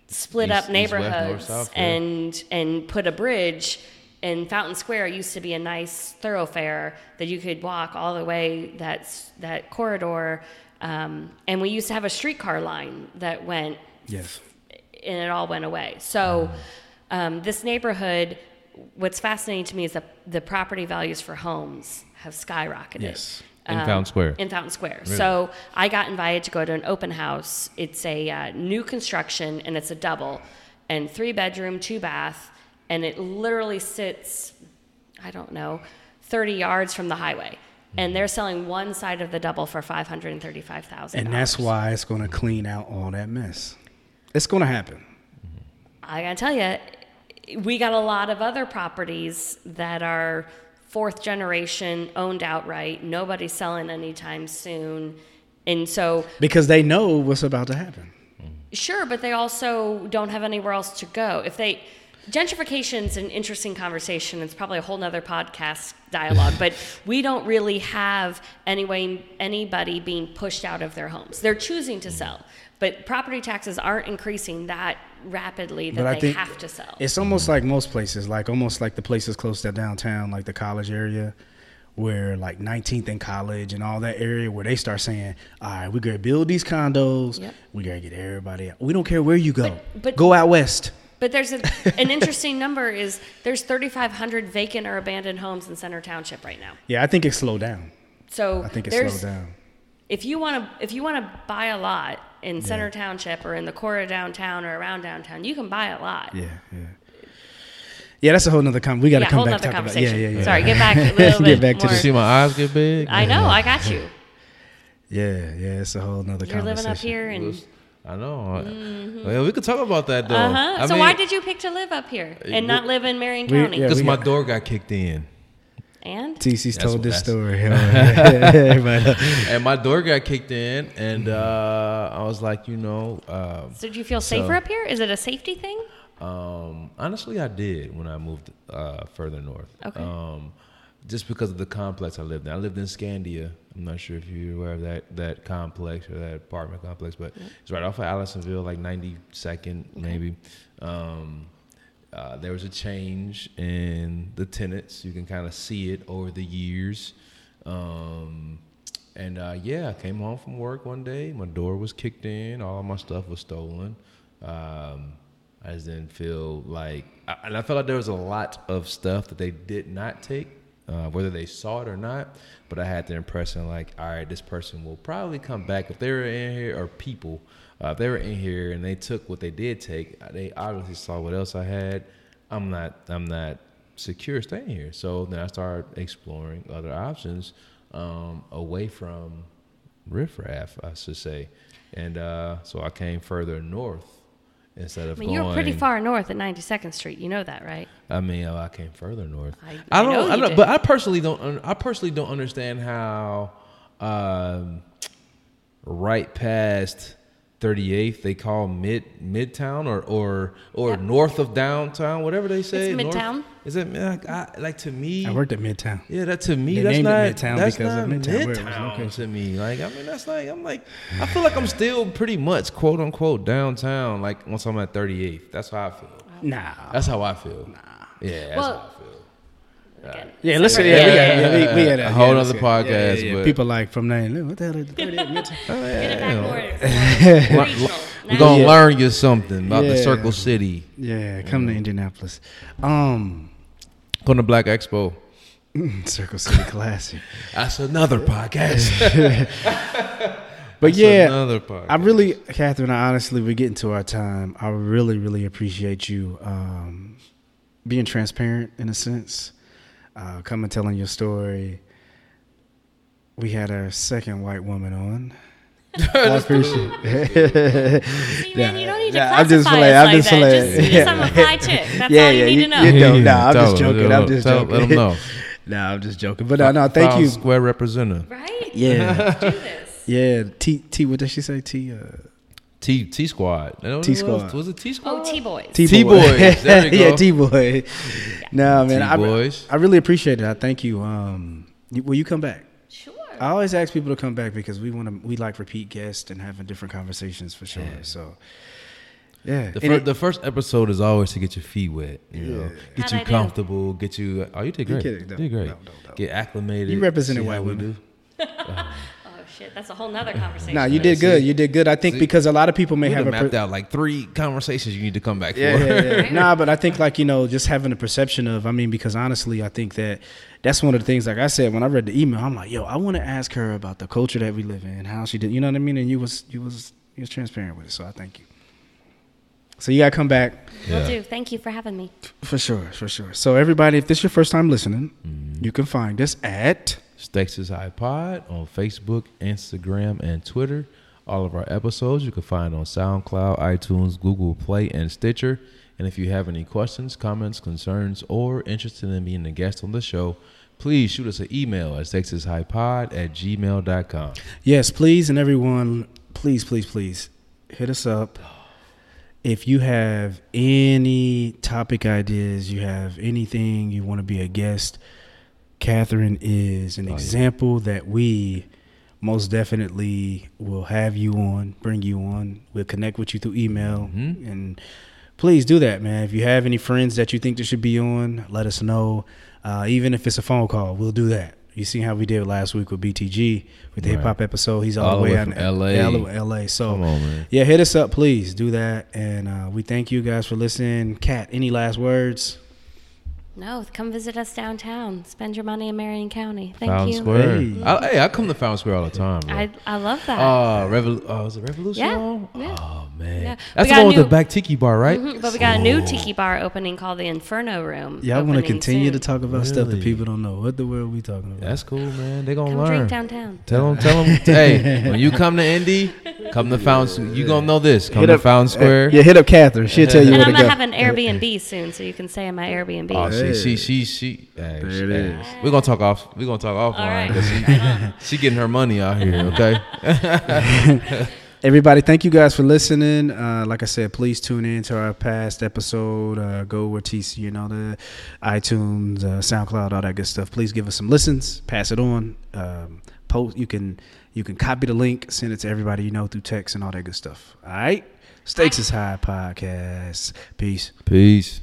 split up neighborhoods west, north, south, and put a bridge. And Fountain Square used to be a nice thoroughfare that you could walk all the way that corridor, and we used to have a streetcar line that went and it all went away. So this neighborhood, what's fascinating to me is the property values for homes have skyrocketed. Yes. In Fountain Square. Really? So I got invited to go to an open house. It's a new construction, and it's a double, and 3 bedroom, 2 bath, and it literally sits, I don't know, 30 yards from the highway. And they're selling one side of the double for $535,000. And that's why it's going to clean out all that mess. It's going to happen. I got to tell you, we got a lot of other properties that are fourth generation, owned outright. Nobody's selling anytime soon. And so... because they know what's about to happen. Sure, but they also don't have anywhere else to go. If they... gentrification's an interesting conversation. It's probably a whole nother podcast dialogue, but we don't really have anybody being pushed out of their homes. They're choosing to sell, but property taxes aren't increasing that rapidly that they have to sell. It's almost like most places, almost like the places close to downtown, like the college area, where like 19th and College and all that area, where they start saying, all right, we gotta build these condos. Yep. We gotta get everybody out. We don't care where you go, but go out west. But there's an interesting number is there's 3,500 vacant or abandoned homes in Center Township right now. Yeah, I think it's slowed down. So I think it's slowed down. If you want to buy a lot in Center Township or in the core of downtown or around downtown, you can buy a lot. Yeah. Yeah, that's a whole nother conversation. We got to come back to that. Yeah. Sorry, get back a little bit. Get back to see my eyes get big. I know. I got you. Yeah. It's a whole nother conversation. You're living up here and. I know. Mm-hmm. Well, we could talk about that though. Uh-huh. So why did you pick to live up here and not live in Marion County? Because my door got kicked in. And? TC's told this story. And my door got kicked in, and I was like, so did you feel safer up here? Is it a safety thing? Honestly, I did when I moved further north. Okay. Just because of the complex I lived in. I lived in Scandia. I'm not sure if you're aware of that complex or that apartment complex, but it's right off of Allisonville, like 92nd maybe. There was a change in the tenants. You can kind of see it over the years. I came home from work one day. My door was kicked in. All my stuff was stolen. I just didn't feel like... And I felt like there was a lot of stuff that they did not take. Whether they saw it or not, but I had the impression like, all right, this person will probably come back if they were in here, or people, if they were in here and they took what they did take, they obviously saw what else I had. I'm not secure staying here. So then I started exploring other options away from riffraff, I should say. And so I came further north. You were pretty far north at 92nd Street. You know that, right? I mean, I came further north. I don't know, but I personally don't understand how right past 38th they call Midtown or north of downtown, whatever they say. It's Midtown. Is it like to me? I worked at Midtown. Yeah, that's not Midtown to me. I feel like I'm still pretty much quote unquote downtown. Like once I'm at 38th, that's how I feel. Nah, that's how I feel. Nah, yeah, that's how I feel. Yeah, listen. We had a whole other podcast. But people like from there. What the hell is that? We're gonna learn you something about the Circle City. Yeah, come to Indianapolis. Going to Black Expo. Circle City Classic. That's another podcast. But Catherine, honestly, we're getting to our time. I really, really appreciate you being transparent in a sense. Come and telling your story. We had our second white woman on. I appreciate it. See, man, you don't need to classify us like that. Just I'm a fly chick. That's all you need to know. I'm just joking. Let them know. I'm just joking. But no, thank you. Square representative. Right? Yeah. Do this. Yeah. T. What did she say? T Squad. Was it T Squad? Oh, T Boys. There you go. Yeah, T Boy. No, man. T-boys. I really appreciate it. I thank you. Will you come back? Sure. I always ask people to come back because we like repeat guests and having different conversations for sure. Yeah. So. Yeah. The first episode is always to get your feet wet, you know. Get you comfortable. Get you. Oh, you did great. You're kidding. You did great. No. Get acclimated. You represented white women. Shit, that's a whole nother conversation. Nah, you did good. I think because a lot of people may have mapped out like three conversations you need to come back for. Yeah. Nah, but I think just having a perception of, because honestly, I think that's one of the things, like I said, when I read the email, I'm like, yo, I want to ask her about the culture that we live in, how she did, you know what I mean? And you was transparent with it, so I thank you. So you got to come back. Yeah. Will do. Thank you for having me. For sure, for sure. So everybody, if this is your first time listening, you can find us at Stakes is High Pod on Facebook, Instagram, and Twitter. All of our episodes you can find on SoundCloud, iTunes, Google Play, and Stitcher. And if you have any questions, comments, concerns, or interested in being a guest on the show, please shoot us an email at stakesishighpod@gmail.com. Yes, please, and everyone, please hit us up. If you have any topic ideas, you have anything you want to be a guest, Catherine is an example that we most definitely will have you on, bring you on. We'll connect with you through email. Mm-hmm. And please do that, man. If you have any friends that you think that should be on, let us know. Even if it's a phone call, we'll do that. You see how we did last week with BTG with the hip hop episode. He's all the way out in LA. So come on, man. Yeah, hit us up, please. Do that. And we thank you guys for listening. Kat, any last words? No, come visit us downtown. Spend your money in Marion County. Thank you. Fountain Square. I come to Fountain Square all the time. Bro. I love that. Was it Revolution? Yeah. Oh man, yeah. That's the one with the back tiki bar, right? Mm-hmm. But we got a new tiki bar opening called the Inferno Room. Yeah, I want to continue to talk about stuff that people don't know. What the world we talking about? That's cool, man. They gonna learn. Drink downtown. Tell them. Hey, when you come to Indy, come to Fountain. You gonna know this. Come to Fountain Square. Yeah, hit up Catherine. She'll tell you where to go. And I'm gonna have an Airbnb soon, so you can stay in my Airbnb. She there it is. We're gonna talk offline right. She getting her money out here, okay? Everybody, thank you guys for listening. Like I said, please tune in to our past episode. Go where TC, the iTunes, SoundCloud, all that good stuff. Please give us some listens, pass it on. Post you can copy the link, send it to everybody through text and all that good stuff. All right. Stakes is High Podcast. Peace.